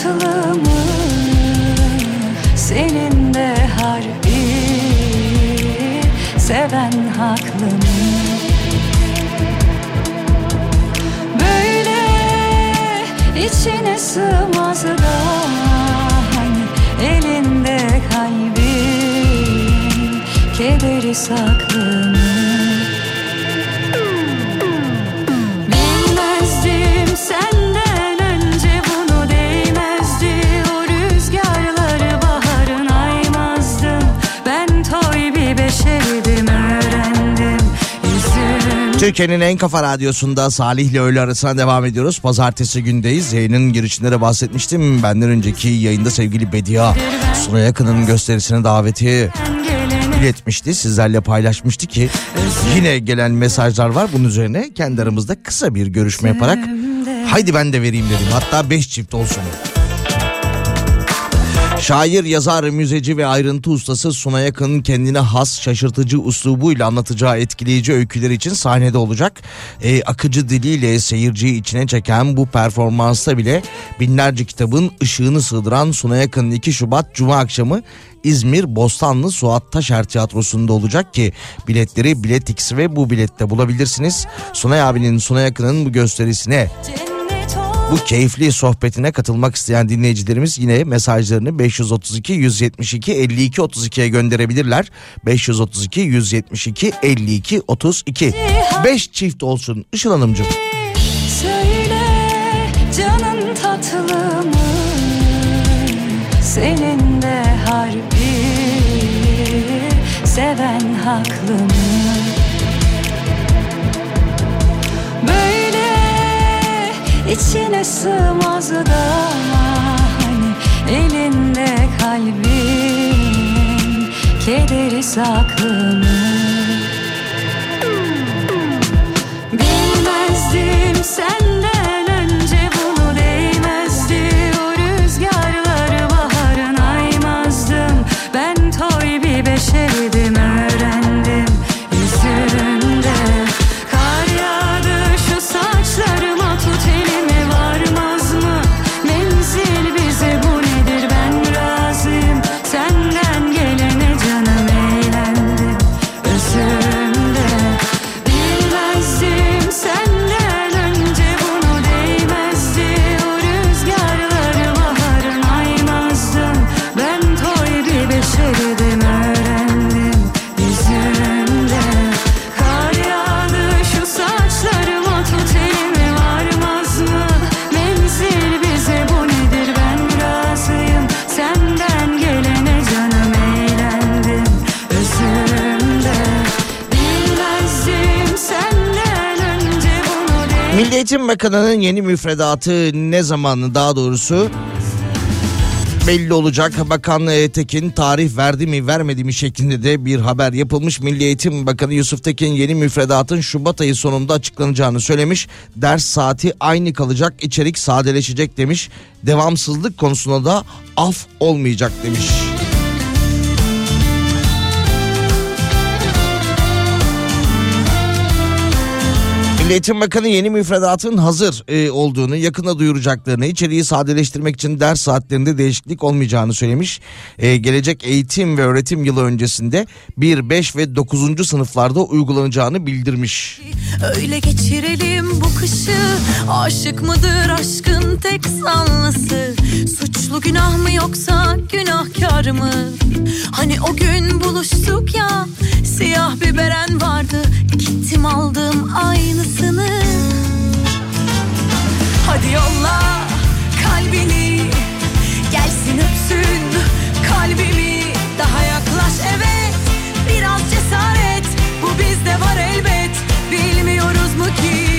tatlımı senin de harbi seven haklı mı? Böyle içine sığmaz da hani elinde kalbin kederi saklı mı? Bilmezdim sen de. Türkiye'nin en kafa radyosunda Salih'le öğle arasına devam ediyoruz. Pazartesi gündeyiz. Yayının girişinde de bahsetmiştim. Benden önceki yayında sevgili Bedia, Sunay Akın'ın gösterisine daveti iletmişti. Sizlerle paylaşmıştı ki yine gelen mesajlar var. Bunun üzerine kendi aramızda kısa bir görüşme yaparak haydi ben de vereyim dedim. Hatta beş çift olsun. Şair, yazar, müzeci ve ayrıntı ustası Sunay Akın'ın kendine has şaşırtıcı üslubuyla anlatacağı etkileyici öyküler için sahnede olacak. E, akıcı diliyle seyirciyi içine çeken bu performansta bile binlerce kitabın ışığını sığdıran Sunay Akın'ın iki Şubat Cuma akşamı İzmir Bostanlı Suat Taşer Tiyatrosu'nda olacak ki biletleri Biletix ve bu bilette bulabilirsiniz. Sunay abinin, Sunay Akın'ın bu gösterisine, bu keyifli sohbetine katılmak isteyen dinleyicilerimiz yine mesajlarını beş otuz iki yüz yetmiş iki elli iki otuz iki'ye gönderebilirler. beş yüz otuz iki yüz yetmiş iki elli iki otuz iki. beş çift olsun Işıl Hanımcığım. Söyle canın tatlı mı? Senin de harbi seven haklı mı? İçine sığmaz da hani elinde kalbin kederi saklı mı? Bilmezdim senden önce bunu değmezdi. O rüzgarları baharın aymazdım. Ben toy bir beşerdim, öğrendim yüzünde. Milli Eğitim Bakanı'nın yeni müfredatı ne zaman, daha doğrusu belli olacak. Bakan Tekin tarih verdi mi vermedi mi şeklinde de bir haber yapılmış. Milli Eğitim Bakanı Yusuf Tekin yeni müfredatın Şubat ayı sonunda açıklanacağını söylemiş. Ders saati aynı kalacak, içerik sadeleşecek demiş. Devamsızlık konusunda da af olmayacak demiş. Milli Eğitim Bakanı yeni müfredatın hazır e, olduğunu, yakında duyuracaklarını, içeriği sadeleştirmek için ders saatlerinde değişiklik olmayacağını söylemiş. E, gelecek eğitim ve öğretim yılı öncesinde bir, beş ve dokuzuncu sınıflarda uygulanacağını bildirmiş. Öyle geçirelim bu kışı, aşık mıdır aşkın tek zanlısı? Suçlu günah mı yoksa günahkar mı? Hani o gün buluştuk ya, siyah bir beren vardı, gittim aldım aynı. Hadi yolla kalbini, gelsin öpsün kalbimi. Daha yaklaş, evet, biraz cesaret, bu bizde var elbet. Bilmiyoruz mu ki?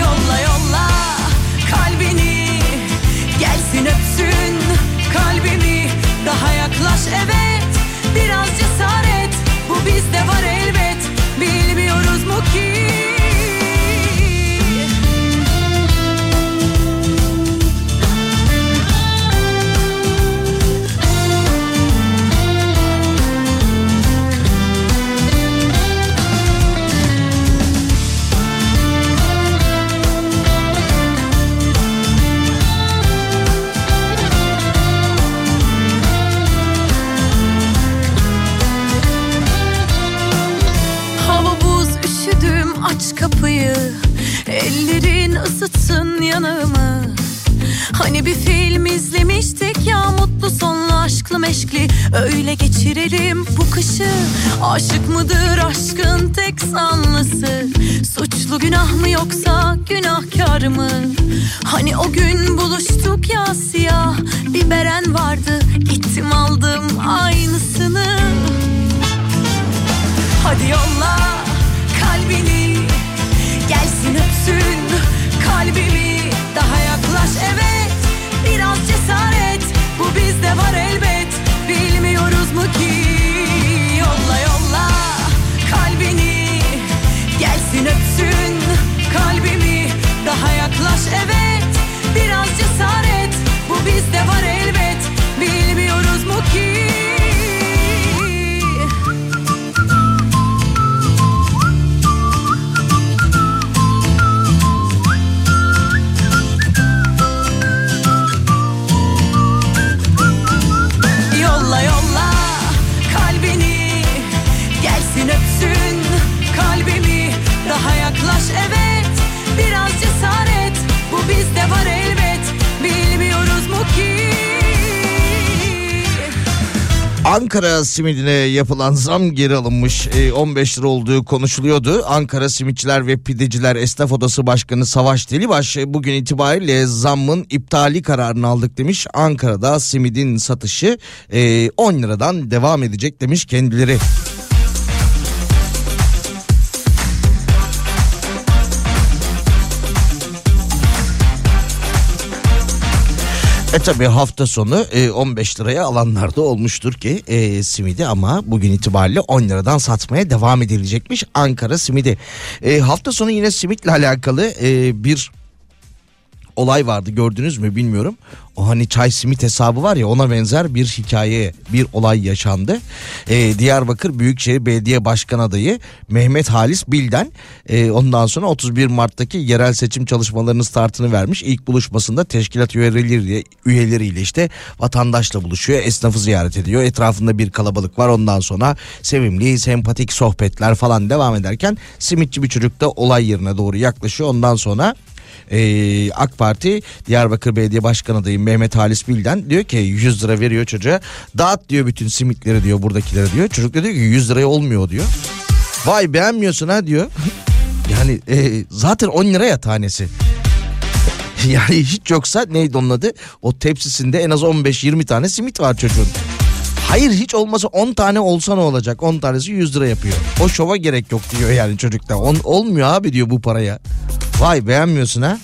Yolla yolla kalbini, gelsin öpsün kalbimi. Daha yaklaş, evet, biraz cesaret, bu bizde var elbet. Bilmiyoruz mu ki? Ellerin ısıtsın yanımı. Hani bir film izlemiştik ya, mutlu sonlu aşklı meşkli. Öyle geçirelim bu kışı. Aşık mıdır aşkın tek sanlısı? Suçlu günah mı yoksa günahkar mı? Hani o gün buluştuk ya, siyah bir beren vardı. Gittim aldım aynısını. Hadi yolla kalbini, gelsin öpsün kalbimi. Daha yaklaş, evet, biraz cesaret, bu bizde var elbet. Bilmiyoruz mu ki? Yolla yolla kalbini, gelsin öpsün kalbimi. Daha yaklaş, evet, biraz cesaret, bu bizde var elbet. Bilmiyoruz mu ki? Yolla yolla kalbini, gelsin öpsün kalbimi. Daha yaklaş, evet, biraz cesaret, bu bizde var elbet. Bilmiyoruz mu ki? Ankara simidine yapılan zam geri alınmış. on beş lira olduğu konuşuluyordu. Ankara Simitçiler ve Pideciler Esnaf Odası Başkanı Savaş Delibaş bugün itibariyle zammın iptali kararını aldık demiş. Ankara'da simidin satışı on liradan devam edecek demiş kendileri. E tabi hafta sonu on beş liraya alanlar da olmuştur ki e, simidi, ama bugün itibariyle on liradan satmaya devam edilecekmiş Ankara simidi. E, hafta sonu yine simitle alakalı e, bir olay vardı, gördünüz mü bilmiyorum. O hani çay simit hesabı var ya, ona benzer bir hikaye, bir olay yaşandı. Ee, Diyarbakır Büyükşehir Belediye Başkan adayı Mehmet Halis Bilden e, ondan sonra otuz bir Mart'taki yerel seçim çalışmalarının startını vermiş. İlk buluşmasında teşkilat üyeleriyle, üyeleriyle işte vatandaşla buluşuyor, esnafı ziyaret ediyor. Etrafında bir kalabalık var, ondan sonra sevimli, sempatik sohbetler falan devam ederken simitçi bir çocuk da olay yerine doğru yaklaşıyor. Ondan sonra Ee, AK Parti Diyarbakır Belediye Başkanı adayı Mehmet Halis Bilden diyor ki yüz lira veriyor çocuğa, dağıt diyor bütün simitleri diyor, buradakileri diyor. Çocuk diyor ki yüz liraya olmuyor diyor. Vay, beğenmiyorsun ha diyor. Yani e, zaten on liraya tanesi. Yani hiç yoksa neydi onun adı, o tepsisinde en az on beş yirmi tane simit var çocuğun. Hayır, hiç olmasa on tane olsa ne olacak, on tanesi yüz lira yapıyor. O şova gerek yok diyor yani çocukta. On, olmuyor abi diyor bu paraya. Vay, beğenmiyorsun ha?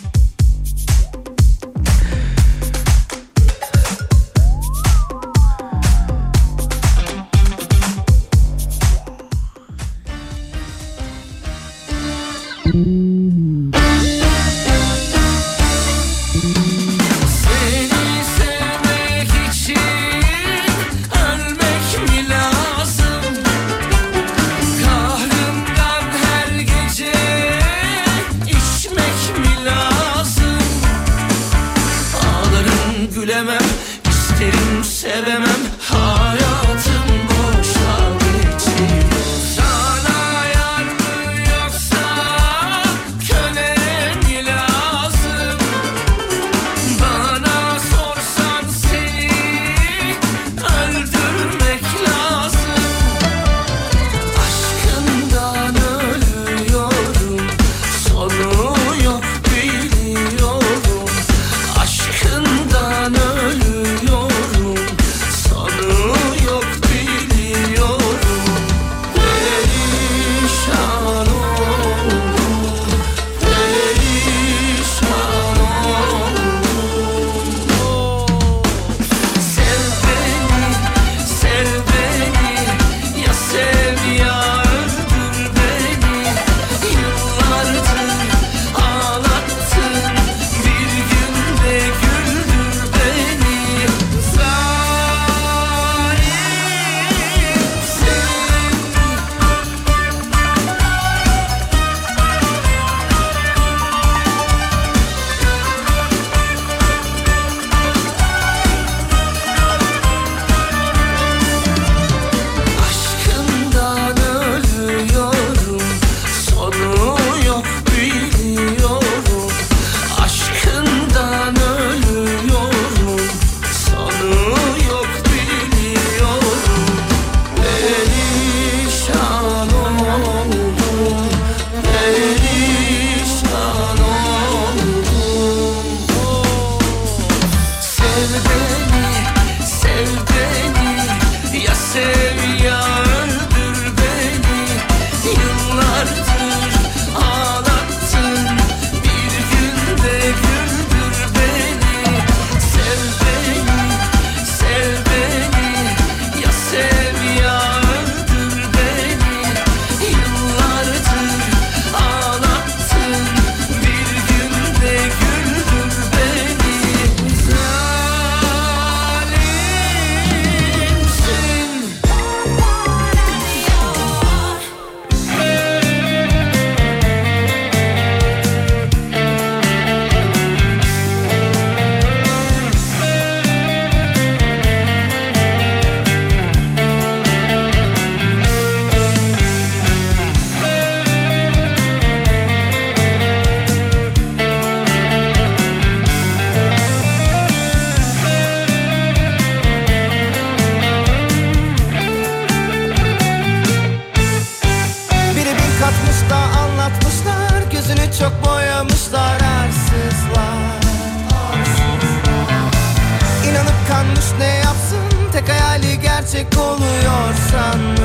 gerçek oluyor sanmış.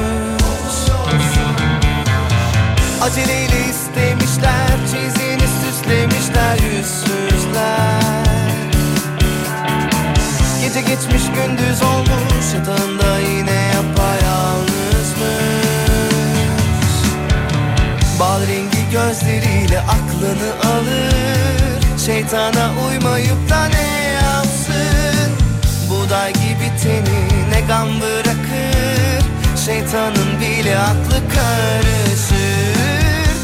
Aceleyle istemişler, çizini süslemişler yüzsüzler. Gece geçmiş gündüz olmuş, yatağında yine yapayalnızmış. Bal rengi gözleriyle aklını alır, şeytana uymayıp da ne yapsın? Buğday gibi teni ne gam bırakır, şeytanın bile aklı karışır.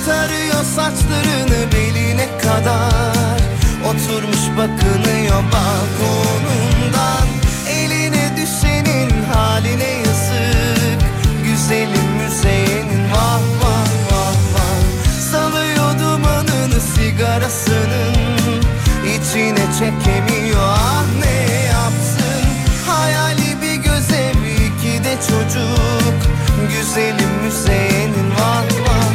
Tarıyor saçlarını beline kadar, oturmuş bakınıyor balkonundan. Eline düşenin haline yazık, güzelim müzeyenin vah vah vah vah. Salıyor dumanını sigarasının, içine çekemiyor ah ne yapsın. Hayali bir göz evi, iki de çocuk, güzelim müzeyenin vah vah.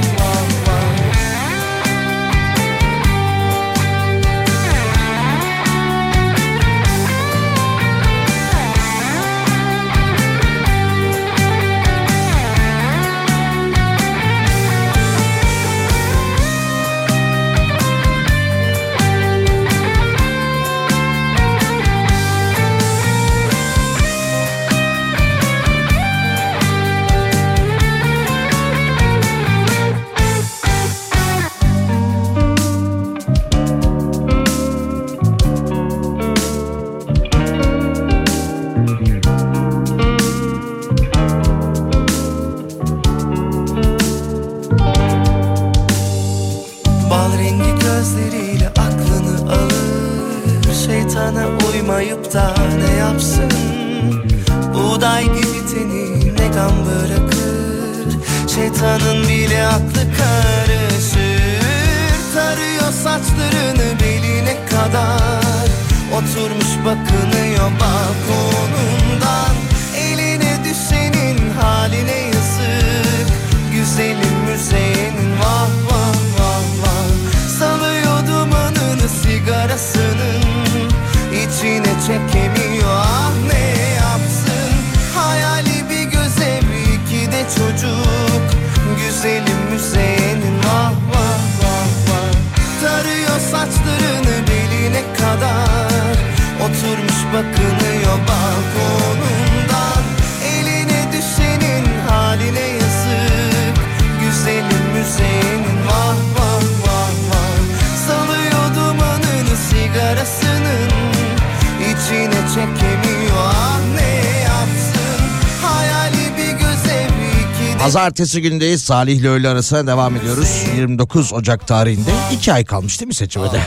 Pazartesi gündeyiz. Salih'le Öğle Arası'na devam ediyoruz. yirmi dokuz Ocak tarihinde iki ay kalmış değil mi seçime de?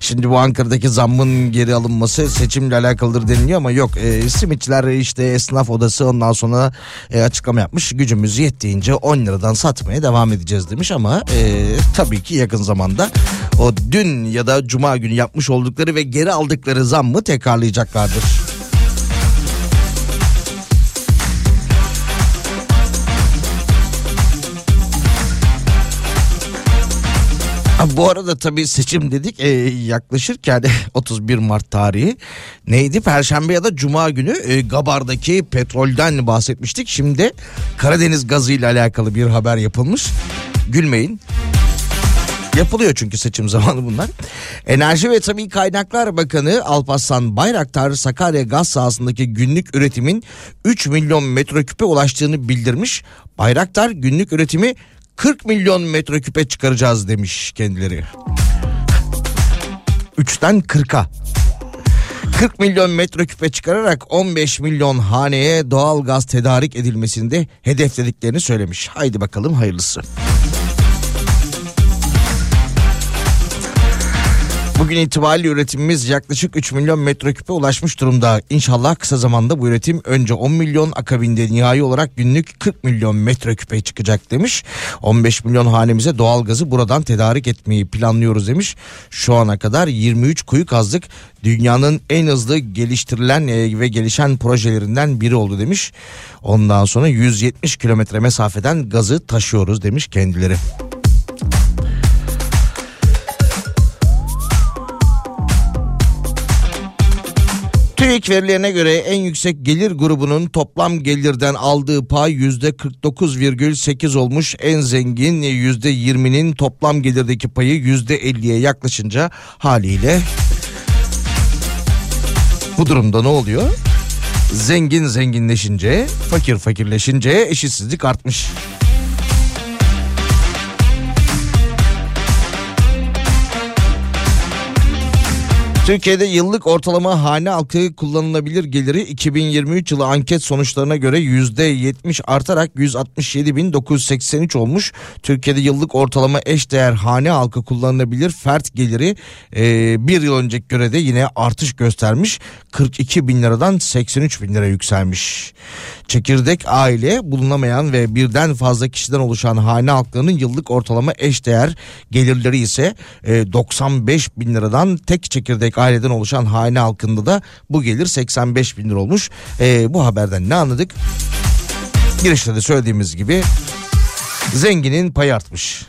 Şimdi bu Ankara'daki zammın geri alınması seçimle alakalıdır deniliyor ama yok. E, simitçiler işte esnaf odası ondan sonra e, açıklama yapmış. Gücümüz yettiğince on liradan satmaya devam edeceğiz demiş ama e, tabii ki yakın zamanda o dün ya da cuma günü yapmış oldukları ve geri aldıkları zammı tekrarlayacaklardır. Bu arada tabii seçim dedik e, yaklaşırken otuz bir Mart tarihi neydi? Perşembe ya da cuma günü e, Gabar'daki petrolden bahsetmiştik. Şimdi Karadeniz gazıyla alakalı bir haber yapılmış. Gülmeyin. Yapılıyor çünkü seçim zamanı bunlar. Enerji ve Tabii Kaynaklar Bakanı Alparslan Bayraktar Sakarya gaz sahasındaki günlük üretimin üç milyon metreküpe ulaştığını bildirmiş. Bayraktar günlük üretimi kırk milyon metreküpe çıkaracağız demiş kendileri. üçten kırka. kırk milyon metreküpe çıkararak on beş milyon haneye doğal gaz tedarik edilmesini de hedeflediklerini söylemiş. Haydi bakalım hayırlısı. Bugün itibariyle üretimimiz yaklaşık üç milyon metreküpe ulaşmış durumda. İnşallah kısa zamanda bu üretim önce on milyon akabinde nihai olarak günlük kırk milyon metreküpe çıkacak demiş. on beş milyon hanemize doğalgazı buradan tedarik etmeyi planlıyoruz demiş. Şu ana kadar yirmi üç kuyu kazdık. Dünyanın en hızlı geliştirilen ve gelişen projelerinden biri oldu demiş. Ondan sonra yüz yetmiş kilometre mesafeden gazı taşıyoruz demiş kendileri. TÜİK verilerine göre en yüksek gelir grubunun toplam gelirden aldığı pay yüzde kırk dokuz virgül sekiz olmuş. En zengin yüzde yirminin toplam gelirdeki payı yüzde elliye yaklaşınca haliyle bu durumda ne oluyor? Zengin zenginleşince, fakir fakirleşince eşitsizlik artmış. Türkiye'de yıllık ortalama hane halkı kullanılabilir geliri iki bin yirmi üç yılı anket sonuçlarına göre yüzde yetmiş artarak yüz altmış yedi bin dokuz yüz seksen üç olmuş. Türkiye'de yıllık ortalama eşdeğer hane halkı kullanılabilir fert geliri e, bir yıl önceki göre de yine artış göstermiş. kırk iki bin liradan seksen üç bin lira yükselmiş. Çekirdek aile bulunamayan ve birden fazla kişiden oluşan hane halklarının yıllık ortalama eşdeğer gelirleri ise e, doksan beş bin liradan tek çekirdek aileden oluşan hane halkında da bu gelir seksen beş bin lira olmuş. Ee, bu haberden ne anladık? Girişte de söylediğimiz gibi zenginin payı artmış.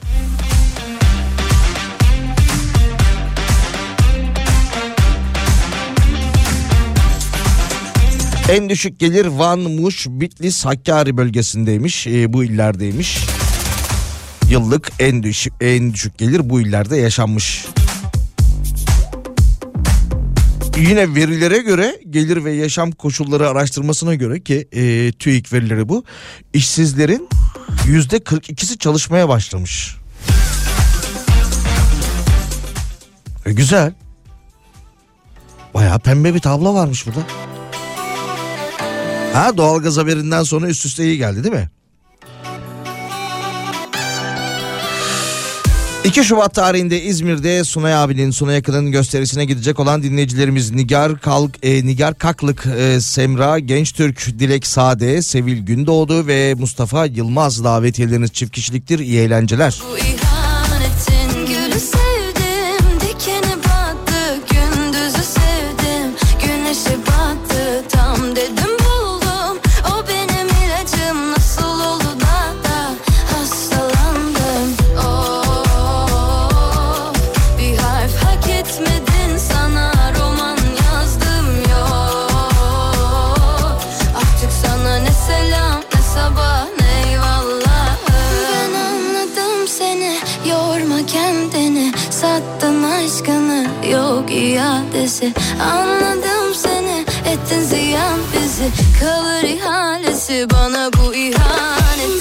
En düşük gelir Van, Muş, Bitlis, Hakkari bölgesindeymiş. Ee, bu illerdeymiş. Yıllık en düşük, en düşük gelir bu illerde yaşanmış. Yine verilere göre, gelir ve yaşam koşulları araştırmasına göre ki e, TÜİK verileri bu, işsizlerin yüzde kırk ikisi çalışmaya başlamış. E, güzel. Bayağı pembe bir tablo varmış burada. Ha, doğalgaz haberinden sonra üst üste iyi geldi değil mi? iki Şubat tarihinde İzmir'de Sunay abinin, Sunay Akın'ın gösterisine gidecek olan dinleyicilerimiz Nigar Kalk, e, Nigar Kalklık, e, Semra, Gençtürk, Dilek Sade, Sevil Gündoğdu ve Mustafa Yılmaz davetiyeleriniz çift kişiliktir. İyi eğlenceler. İadesi. Anladım seni, ettin ziyan bizi, kalır ihalesi bana bu ihanetin.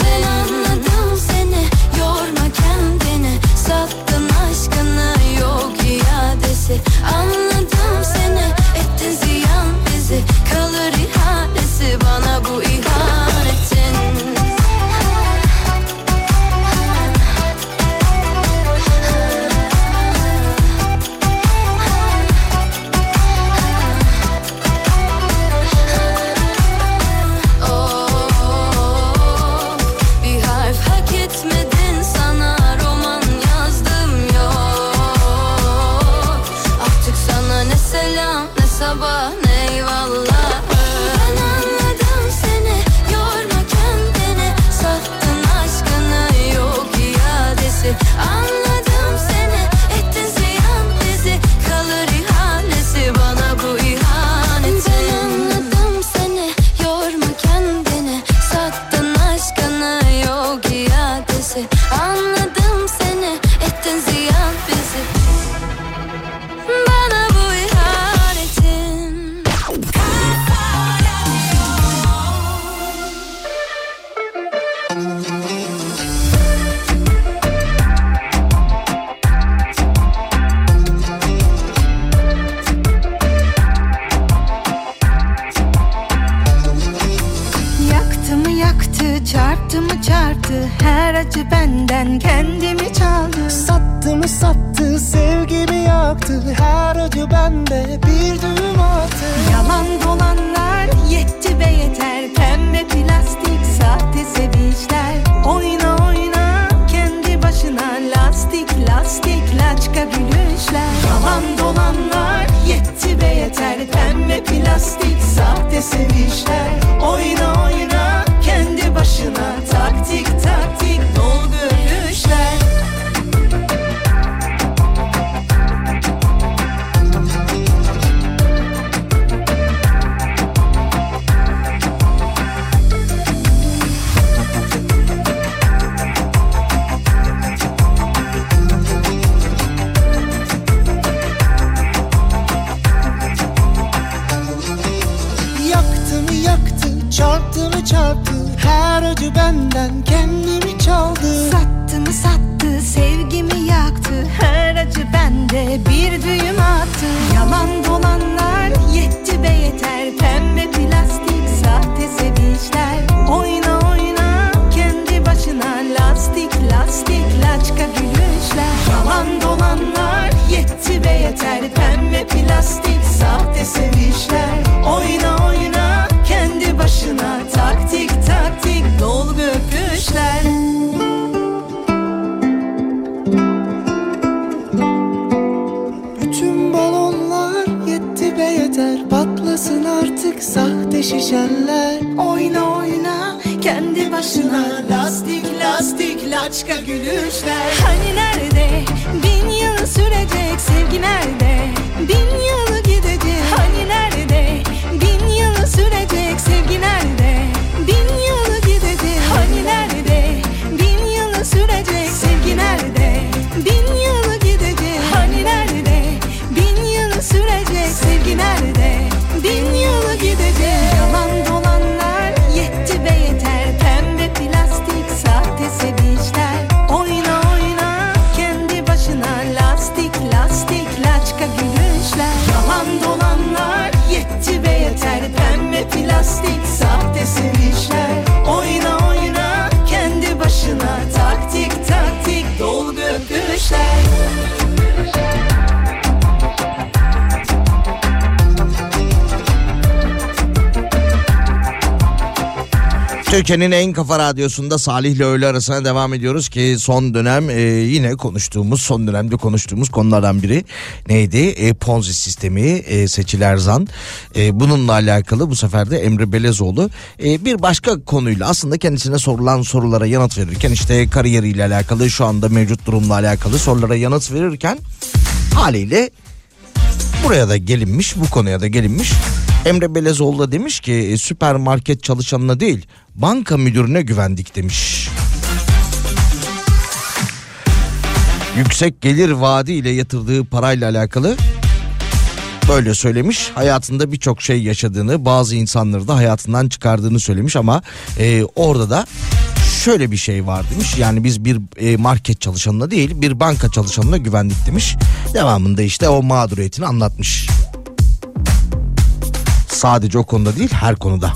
Ben anladım seni, yorma kendini, sattın aşkını, yok iadesi. Anladım seni, ettin ziyan bizi, kalır ihalesi bana bu ihanetin. Çarptı mı çarptı her acı benden, kendimi çaldı. Sattı mı sattı sevgimi yaktı, her acı bende bir düğüm attı. Yalan dolanlar yetti be yeter, pembe plastik sahte sevinçler. Oyna oyna kendi başına lastik lastik laçka gülüşler. Yalan dolanlar yetti be yeter, pembe plastik sahte sevinçler. Oyna oyna kendi başına taktik taktik dolgu öpüşler. Bütün balonlar yetti be yeter, patlasın artık sahte şişeler. Oyna oyna kendi başına lastik lastik laçka gülüşler. Hani nerede bin yıl sürecek sevgi, nerede bin yıl gidecek? Hani nerede bin yıl sürecek sevgi, nerede bin yıl gidecek? Hani nerede bin yıl sürecek sevgi, nerede bin yıl gidecek? Hani nerede bin yıl sürecek sevgi, nerede bin yıl gidecek? Yalan dolanlar yetti be yeter, pembe plastik sahte sevinçler. Oyna oyna kendi başına lastik lastik laçka gülüşler. Yalan dolanlar yetti be yeter, pembe plastik sahte sevinçler. Oyna oyna kendi başına taktik taktik dolgu öpüşler. Türkiye'nin en kafa radyosunda Salih'le öğle arasına devam ediyoruz ki son dönem e, yine konuştuğumuz, son dönemde konuştuğumuz konulardan biri neydi? E, Ponzi sistemi, e, Seçil Erzan. E, bununla alakalı bu sefer de Emre Belezoğlu e, bir başka konuyla aslında kendisine sorulan sorulara yanıt verirken, işte kariyeriyle alakalı, şu anda mevcut durumla alakalı sorulara yanıt verirken haliyle buraya da gelinmiş, bu konuya da gelinmiş. Emre Belezoğlu da demiş ki süpermarket çalışanına değil banka müdürüne güvendik demiş. Yüksek gelir vaadiyle yatırdığı parayla alakalı böyle söylemiş. Hayatında birçok şey yaşadığını, bazı insanları da hayatından çıkardığını söylemiş ama e, orada da şöyle bir şey var demiş. Yani biz bir market çalışanına değil bir banka çalışanına güvendik demiş. Devamında işte o mağduriyetini anlatmış. Sadece o konuda değil, her konuda.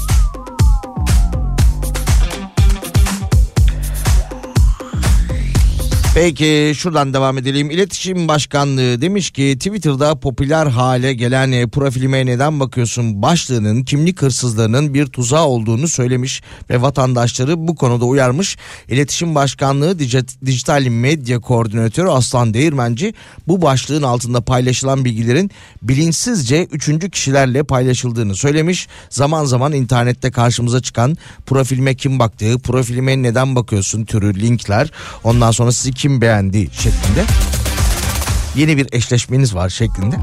Peki şuradan devam edelim. İletişim Başkanlığı demiş ki Twitter'da popüler hale gelen "Profilime neden bakıyorsun?" başlığının kimlik hırsızlarının bir tuzağı olduğunu söylemiş ve vatandaşları bu konuda uyarmış. İletişim Başkanlığı Dijital Medya Koordinatörü Aslan Değirmenci bu başlığın altında paylaşılan bilgilerin bilinçsizce üçüncü kişilerle paylaşıldığını söylemiş. Zaman zaman internette karşımıza çıkan "Profilime kim baktı?", "Profilime neden bakıyorsun?" türü linkler, ondan sonra sizi kim kim beğendi şeklinde yeni bir eşleşmeniz var şeklinde.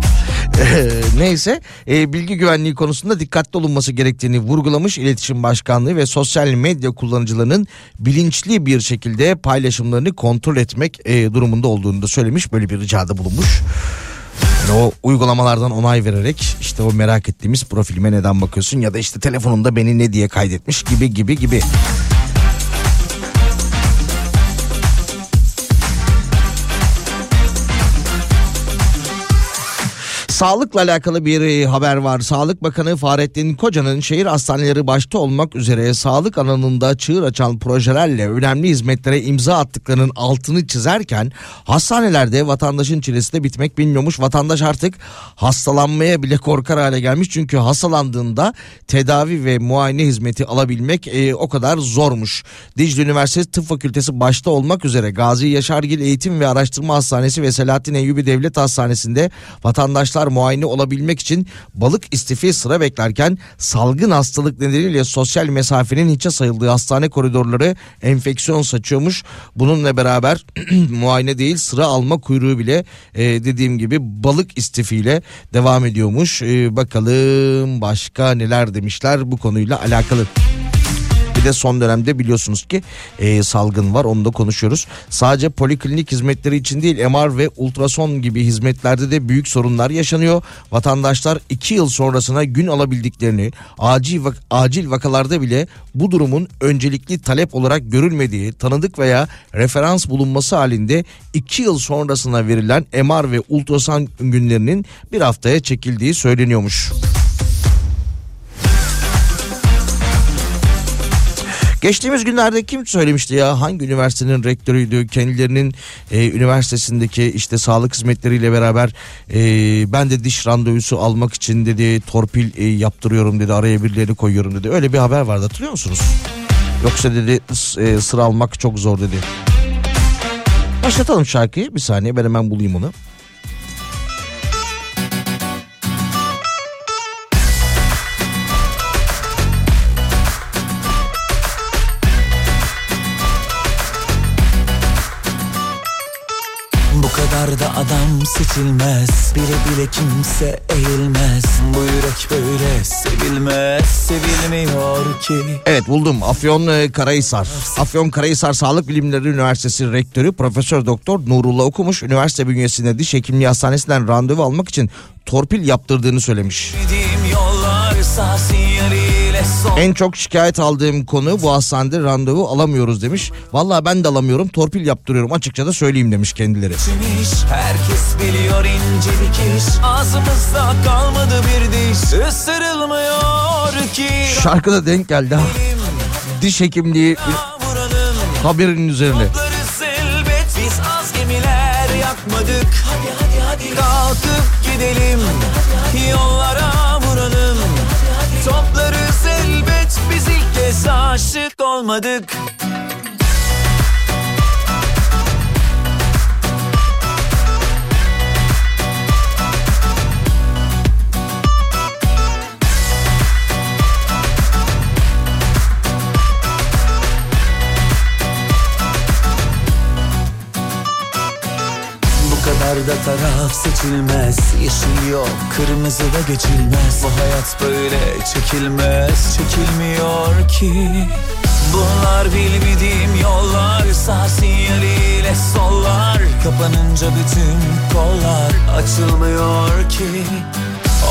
Ee, neyse ee, bilgi güvenliği konusunda dikkatli olunması gerektiğini vurgulamış İletişim Başkanlığı ve sosyal medya kullanıcılarının bilinçli bir şekilde paylaşımlarını kontrol etmek e, durumunda olduğunu da söylemiş, böyle bir ricada bulunmuş. Yani o uygulamalardan onay vererek işte o merak ettiğimiz "Profilime neden bakıyorsun?" ya da işte "Telefonumda beni ne diye kaydetmiş?" gibi gibi gibi. Sağlıkla alakalı bir haber var. Sağlık Bakanı Fahrettin Koca'nın şehir hastaneleri başta olmak üzere sağlık alanında çığır açan projelerle önemli hizmetlere imza attıklarının altını çizerken hastanelerde vatandaşın çilesi de bitmek bilmiyormuş. Vatandaş artık hastalanmaya bile korkar hale gelmiş. Çünkü hastalandığında tedavi ve muayene hizmeti alabilmek e, o kadar zormuş. Dicle Üniversitesi Tıp Fakültesi başta olmak üzere Gazi Yaşargil Eğitim ve Araştırma Hastanesi ve Selahattin Eyyubi Devlet Hastanesi'nde vatandaşlar muayene olabilmek için balık istifi sıra beklerken salgın hastalık nedeniyle sosyal mesafenin hiçe sayıldığı hastane koridorları enfeksiyon saçıyormuş. Bununla beraber muayene değil sıra alma kuyruğu bile e, dediğim gibi balık istifiyle devam ediyormuş. E, bakalım başka neler demişler bu konuyla alakalı. Bir de son dönemde biliyorsunuz ki e, salgın var, onu da konuşuyoruz. Sadece poliklinik hizmetleri için değil, M R ve ultrason gibi hizmetlerde de büyük sorunlar yaşanıyor. Vatandaşlar iki yıl sonrasına gün alabildiklerini, acil, vak- acil vakalarda bile bu durumun öncelikli talep olarak görülmediği, tanıdık veya referans bulunması halinde iki yıl sonrasına verilen M R ve ultrason günlerinin bir haftaya çekildiği söyleniyormuş. Geçtiğimiz günlerde kim söylemişti ya, hangi üniversitenin rektörüydü, kendilerinin e, üniversitesindeki işte sağlık hizmetleriyle beraber e, ben de diş randevusu almak için dedi torpil e, yaptırıyorum dedi, araya birileri koyuyorum dedi, öyle bir haber vardı, hatırlıyor musunuz? Yoksa dedi e, sıra almak çok zor dedi. Başlatalım şarkıyı, bir saniye ben hemen bulayım onu. Adam seçilmez, bile bile kimse eğilmez. Bu yürek böyle sevilmez, sevilmiyor ki. Evet, buldum. Afyon Karahisar. Afyon Karahisar Sağlık Bilimleri Üniversitesi Rektörü Profesör Doktor Nurullah Okumuş, üniversite bünyesinde diş hekimliği hastanesinden randevu almak için torpil yaptırdığını söylemiş. En çok şikayet aldığım konu bu, hastanede randevu alamıyoruz demiş. Vallahi ben de alamıyorum, torpil yaptırıyorum, açıkça da söyleyeyim demiş kendileri. Herkes biliyor ince dikiş, ağzımızda kalmadı bir diş, ısırılmıyor ki. Şarkıda denk geldi ha. Diş hekimliği haberinin üzerine. Biz az gemiler yakmadık, hadi hadi hadi kalkıp gidelim, hadi, hadi, hadi. Yollara vuralım, hadi, hadi. Toplarız elbet, biz ilk kez aşık olmadık. Da taraf seçilmez, yeşil yok, kırmızı da geçilmez. Bu hayat böyle çekilmez, çekilmiyor ki. Bunlar bilmediğim yollar, sağ sinyaliyle sollar, kapanınca bütün kollar açılmıyor ki.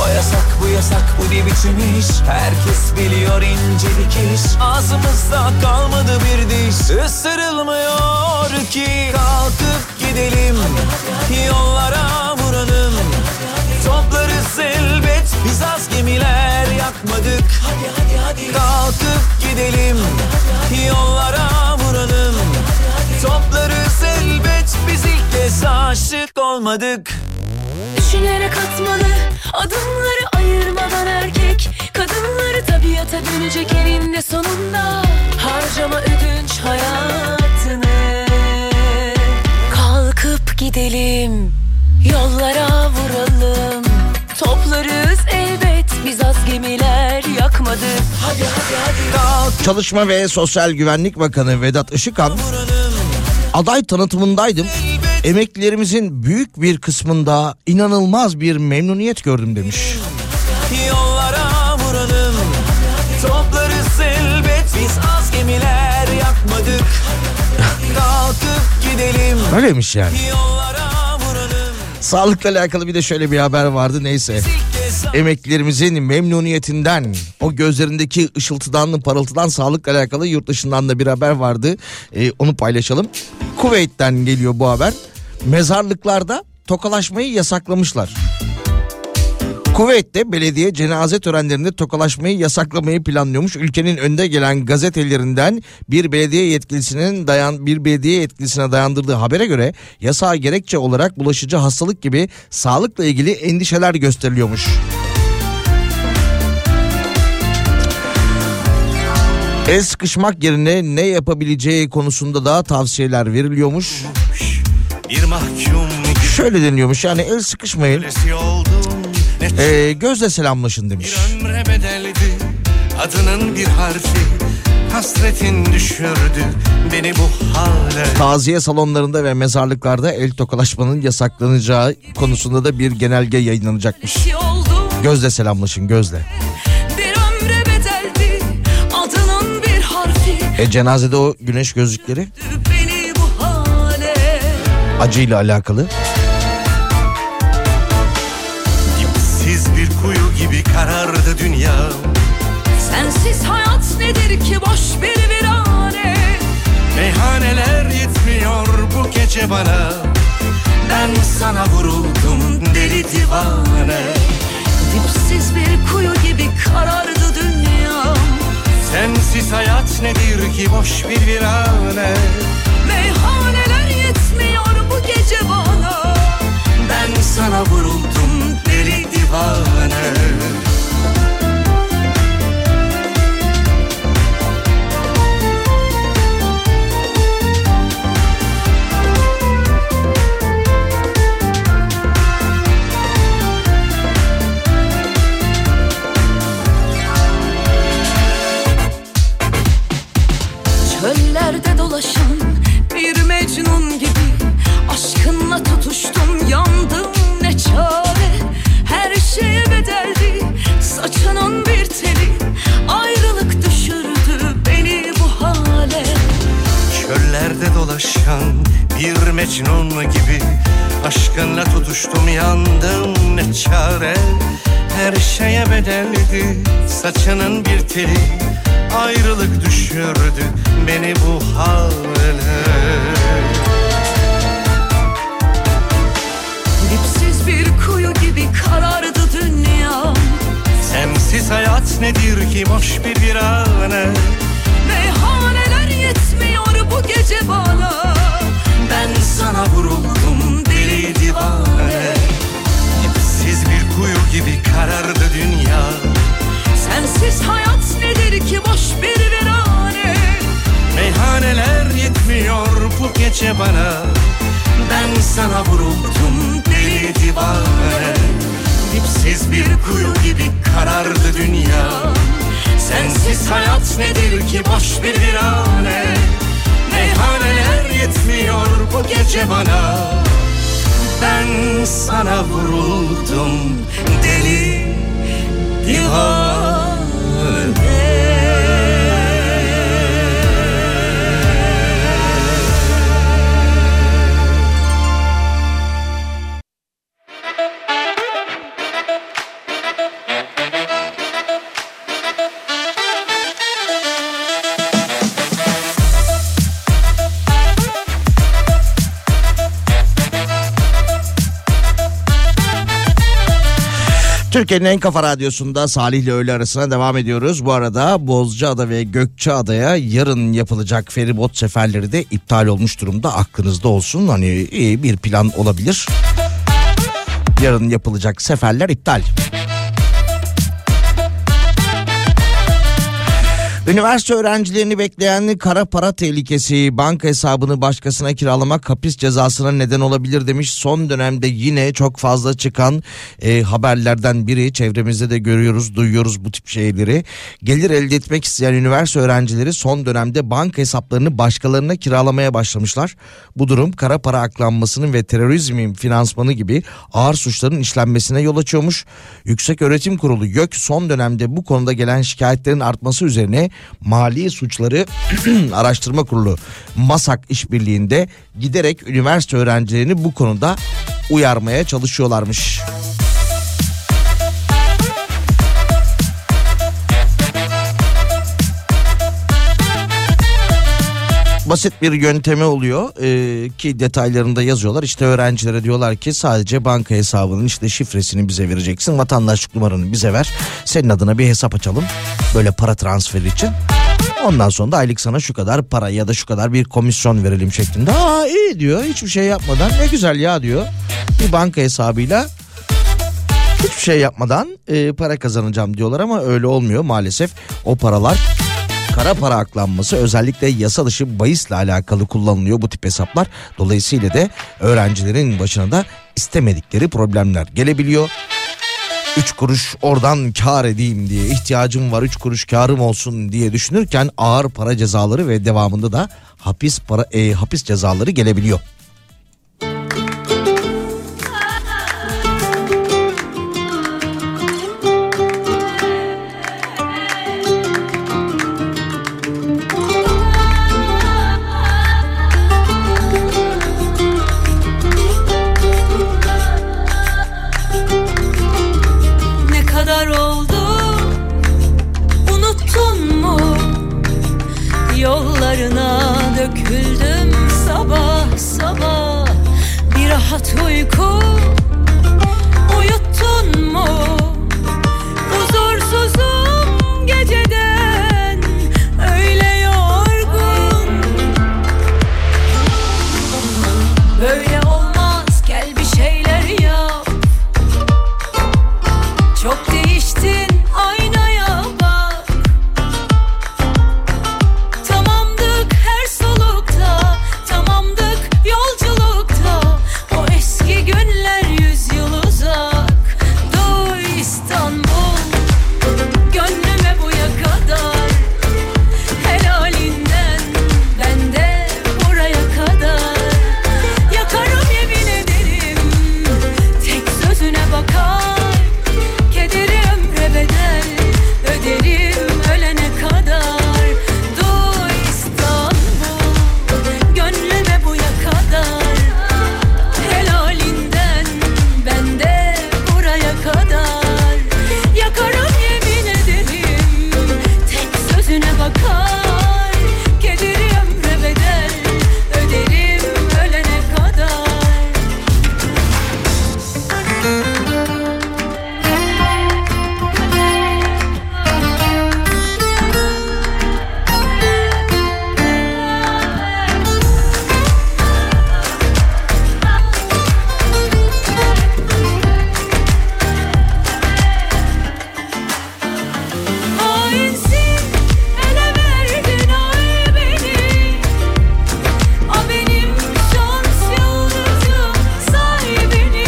O yasak, bu yasak, bu ne biçim iş? Herkes biliyor ince dikiş, ağzımızda kalmadı bir diş, ısırılmıyor ki. Kalkıp gidelim, hadi, hadi, yollara vuralım, hadi, hadi, hadi. Toplarız elbet, biz az gemiler yakmadık, hadi, hadi, hadi. Kalkıp gidelim, hadi, hadi, hadi. Yollara vuralım, hadi, hadi, hadi. Toplarız elbet, biz ilk kez aşık olmadık. Düşünlere katmalı, adımları ayırmadan erkek, kadınları tabiata dönecek elinde sonunda. Harcama ödünç hayatını, kalkıp gidelim, yollara vuralım, toplarız elbet, biz az gemiler yakmadık, hadi, hadi, hadi. Çalışma ve Sosyal Güvenlik Bakanı Vedat Işıkhan, aday tanıtımındaydım, emeklilerimizin büyük bir kısmında inanılmaz bir memnuniyet gördüm demiş. Yollara vuralım, toplarız elbet, biz az gemiler yakmadık, kalkıp gidelim. Öyleymiş yani. Sağlıkla alakalı bir de şöyle bir haber vardı, neyse. Emeklilerimizin memnuniyetinden, o gözlerindeki ışıltıdan, parıltıdan sağlıkla alakalı yurt dışından da bir haber vardı. Ee, onu paylaşalım. Kuveyt'ten geliyor bu haber. Mezarlıklarda tokalaşmayı yasaklamışlar. Kuveyt'te belediye cenaze törenlerinde tokalaşmayı yasaklamayı planlıyormuş. Ülkenin önde gelen gazetelerinden bir belediye yetkilisinin dayan bir belediye yetkilisine dayandırdığı habere göre yasağa gerekçe olarak bulaşıcı hastalık gibi sağlıkla ilgili endişeler gösteriliyormuş. El sıkışmak yerine ne yapabileceği konusunda da tavsiyeler veriliyormuş. Şöyle deniliyormuş, yani el sıkışmayın, e, gözle selamlaşın demiş. Bir ömre bedeldi adının bir harfi, hasretin düşürdü beni bu hale. Taziye salonlarında ve mezarlıklarda el tokalaşmanın yasaklanacağı konusunda da bir genelge yayınlanacakmış. Gözle selamlaşın, gözle. Bir ömre bedeldi adının bir E cenazede o güneş gözlükleri acıyla alakalı. Dipsiz bir kuyu gibi karardı dünya. Sensiz hayat nedir ki boş bir virane. Meyhaneler yetmiyor bu gece bana. Ben sana vuruldum deli divane. Dipsiz bir kuyu gibi karardı dünya. Sensiz hayat nedir ki boş bir virane. Meyhaneler yetmiyor bu gece bana. Ben sana vuruldum deli divane. Çöllerde dolaşan bir mecnun gibi aşkınla tutuştum, yandım ne çare. Her şeye bedeldi saçının bir teli, ayrılık düşürdü beni bu hale. Çöllerde dolaşan bir mecnun gibi aşkınla tutuştum, yandım ne çare. Her şeye bedeldi saçının bir teli, ayrılık düşürdü beni bu hale. Dipsiz bir kuyu gibi karardı dünya. Sensiz hayat nedir ki boş bir virane. Meyhaneler yetmiyor bu gece bana. Ben sana vuruldum deli divane. Dipsiz bir kuyu gibi karardı dünya. Sensiz hayat nedir ki boş bir virane. Meyhaneler yetmiyor bu gece bana. Ben sana vuruldum deli divane. Dipsiz bir kuyu gibi karardı dünya. Sensiz hayat nedir ki boş bir virane. Meyhaneler yetmiyor bu gece bana. Ben sana vuruldum deli divane. Türkiye'nin en kafa radyosunda Salih'le öğle arasına devam ediyoruz. Bu arada Bozcaada ve Gökçeada'ya yarın yapılacak feribot seferleri de iptal olmuş durumda. Aklınızda olsun, hani iyi bir plan olabilir. Yarın yapılacak seferler iptal. Üniversite öğrencilerini bekleyen kara para tehlikesi, banka hesabını başkasına kiralamak hapis cezasına neden olabilir demiş. Son dönemde yine çok fazla çıkan e, haberlerden biri, çevremizde de görüyoruz, duyuyoruz bu tip şeyleri. Gelir elde etmek isteyen üniversite öğrencileri son dönemde banka hesaplarını başkalarına kiralamaya başlamışlar. Bu durum kara para aklanmasının ve terörizmin finansmanı gibi ağır suçların işlenmesine yol açıyormuş. Yükseköğretim Kurulu YÖK son dönemde bu konuda gelen şikayetlerin artması üzerine Mali Suçları Araştırma Kurulu MASAK işbirliğinde giderek üniversite öğrencilerini bu konuda uyarmaya çalışıyorlarmış. Basit bir yöntemi oluyor ee, ki detaylarında yazıyorlar. İşte öğrencilere diyorlar ki sadece banka hesabının işte şifresini bize vereceksin, vatandaşlık numaranı bize ver, senin adına bir hesap açalım böyle para transferi için, ondan sonra da aylık sana şu kadar para ya da şu kadar bir komisyon verelim şeklinde. Aa iyi diyor, hiçbir şey yapmadan, ne güzel ya diyor, bir banka hesabıyla hiçbir şey yapmadan e, para kazanacağım diyorlar. Ama öyle olmuyor maalesef. O paralar, kara para aklanması, özellikle yasa dışı bahisle alakalı kullanılıyor bu tip hesaplar. Dolayısıyla da öğrencilerin başına da istemedikleri problemler gelebiliyor. Üç kuruş oradan kar edeyim diye, ihtiyacım var üç kuruş karım olsun diye düşünürken ağır para cezaları ve devamında da hapis para e, hapis cezaları gelebiliyor. Süt uyku uyuttun mu? Huzursuzum geceden, öyle yorgun. Böyle olmaz, gel bir şeyler yap. Çok değiştin, aynaya bak. Tamamdık her solukta, tamamdık yolculukta. O eski günler yüz yıl uzak. Duy İstanbul, gönlüme buya kadar. Helalinden, ben de buraya kadar. Yakarım yemin ederim, tek sözüne bakar. Kederi ömre bedel, öderim ölene kadar. Duy İstanbul, gönlüme buya kadar. Helalinden, ben de buraya kadar. Yakarım yemin ederim, tek sözüne bakar. Kederi ömre bedel, öderim ölene kadar. Hainsin, ele verdin ay beni. O benim şans yıldızım, say beni.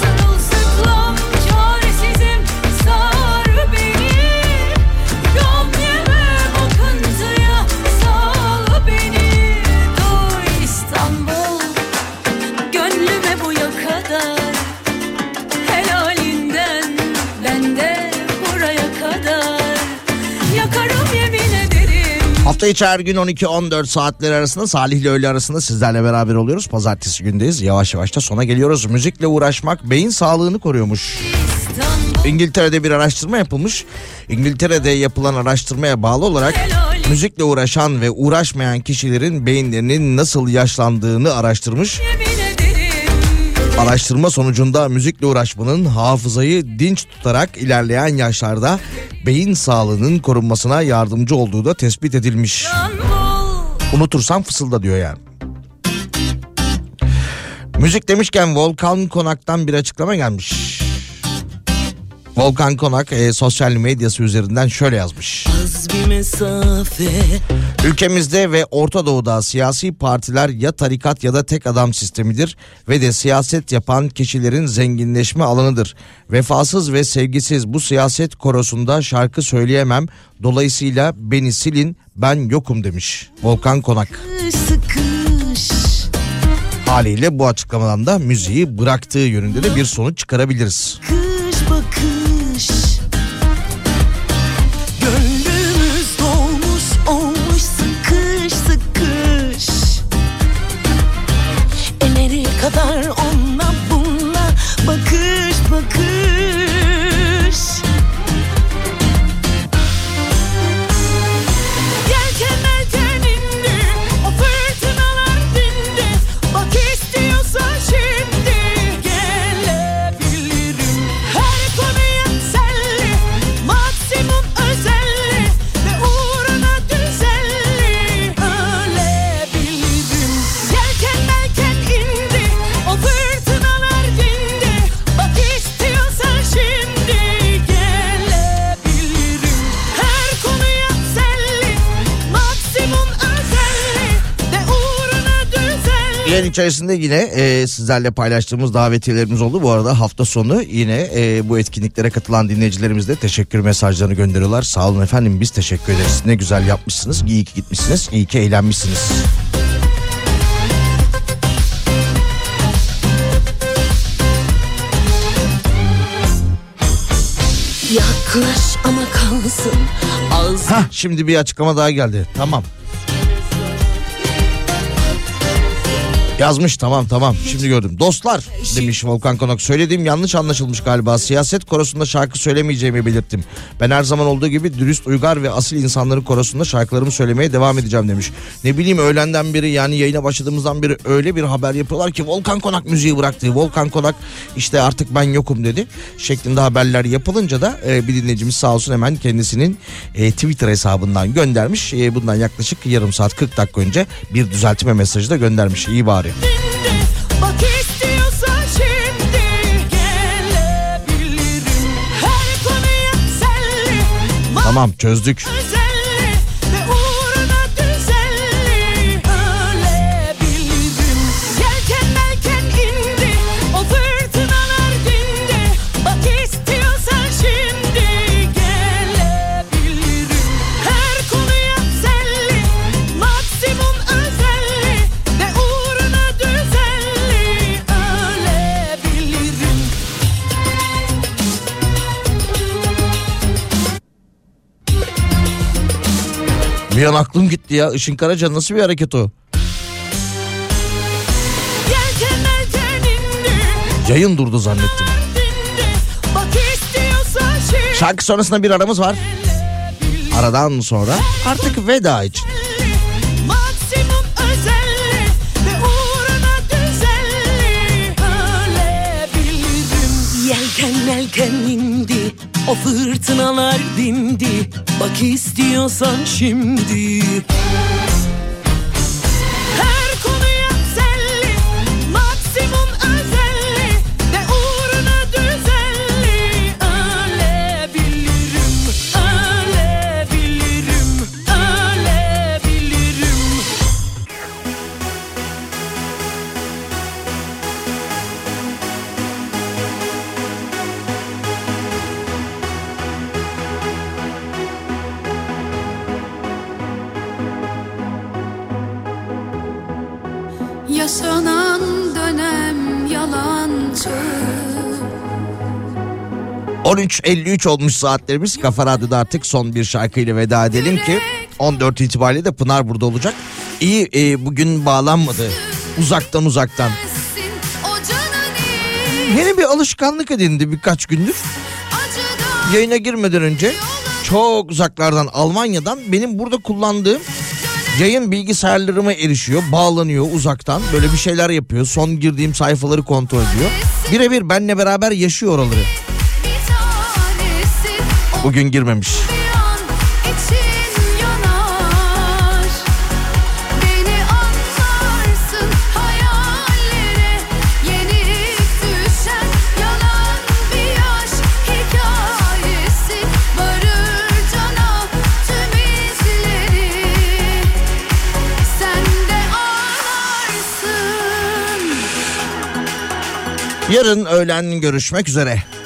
Sarılsıklam çaresizim, sar beni. Yom yeme bakıntıya, sal beni. Duy İstanbul, gönlüme buya kadar. Helalinden, ben de buraya kadar. Yakarım yemin ederim. Hafta içi her gün on iki on dört saatleri arasında Salih'le öğle arasında sizlerle beraber oluyoruz. Pazartesi gündeyiz. Yavaş yavaş da sona geliyoruz. Müzikle uğraşmak beyin sağlığını koruyormuş. İngiltere'de bir araştırma yapılmış. İngiltere'de yapılan araştırmaya bağlı olarak müzikle uğraşan ve uğraşmayan kişilerin beyinlerinin nasıl yaşlandığını araştırmış. Yemin ederim, Araştırma sonucunda müzikle uğraşmanın hafızayı dinç tutarak ilerleyen yaşlarda beyin sağlığının korunmasına yardımcı olduğu da tespit edilmiş. İstanbul. Unutursam fısılda diyor yani. Müzik demişken Volkan Konak'tan bir açıklama gelmiş. Volkan Konak e, sosyal medyası üzerinden şöyle yazmış. Az bir mesafe. Ülkemizde ve Orta Doğu'da siyasi partiler ya tarikat ya da tek adam sistemidir ve de siyaset yapan kişilerin zenginleşme alanıdır. Vefasız ve sevgisiz bu siyaset korosunda şarkı söyleyemem. Dolayısıyla beni silin, ben yokum demiş Volkan Konak. Sıkış. Haliyle bu açıklamadan da müziği bıraktığı yönünde de bir sonuç çıkarabiliriz. Kış bakış. Gönlümüz dolmuş olmuş sıkış sıkış. E nereye kadar onunla bununla bakış bakış. Yelkenler teninde, o fırtınalar dinde. Bak istiyorsan şimdi gelebilirim. Her konuya senle, maksimum özelle ve uğruna düzenli ölebilirim. Yelken melken indi, o fırtınalar dindi. Bak istiyorsan şimdi gelebilirim. Her konuya senle, maksimum özelle ve uğruna düzenli. Yayın içerisinde yine e, sizlerle paylaştığımız davetiyelerimiz oldu. Bu arada hafta sonu yine e, bu etkinliklere katılan dinleyicilerimiz de teşekkür mesajlarını gönderiyorlar. Sağ olun efendim, biz teşekkür ederiz. Ne güzel yapmışsınız, iyi ki gitmişsiniz, iyi ki eğlenmişsiniz. Yaklaş ama kalsın az. Hah, şimdi bir açıklama daha geldi. Tamam. Yazmış, tamam tamam şimdi gördüm. Dostlar demiş Volkan Konak, söylediğim yanlış anlaşılmış galiba. Siyaset korosunda şarkı söylemeyeceğimi belirttim. Ben her zaman olduğu gibi dürüst, uygar ve asil insanların korosunda şarkılarımı söylemeye devam edeceğim demiş. Ne bileyim, öğlenden beri yani yayına başladığımızdan beri öyle bir haber yapıyorlar ki Volkan Konak müziği bıraktı. Volkan Konak işte artık ben yokum dedi şeklinde haberler yapılınca da bir dinleyicimiz sağ olsun hemen kendisinin Twitter hesabından göndermiş. Bundan yaklaşık yarım saat kırk dakika önce bir düzeltme mesajı da göndermiş. İyi bari. Tamam, çözdük. Bir an aklım gitti ya. Işın Karaca nasıl bir hareket o? Yayın durdu zannettim. Şarkı sonrasında bir aramız var. Aradan sonra artık veda için. Yelken yelken indi, o fırtınalar dindi, bak istiyorsan şimdi. Her konuya telli, maksimum özelli, de uğruna düzenli. Öyle bilirim, öyle bilirim, öyle bilirim. Yaşanan dönem yalancı. on üç elli üç olmuş saatlerimiz. Kafa Radyo'da artık son bir şarkıyla veda edelim ki on dört itibariyle de Pınar burada olacak. İyi e, bugün bağlanmadı. Uzaktan uzaktan. Yeni bir alışkanlık edindi birkaç gündür. Yayına girmeden önce çok uzaklardan, Almanya'dan benim burada kullandığım yayın bilgisayarlarıma erişiyor, bağlanıyor uzaktan, böyle bir şeyler yapıyor. Son girdiğim sayfaları kontrol ediyor. Birebir benle beraber yaşıyor oraları. Bugün girmemiş. Yarın öğlen görüşmek üzere.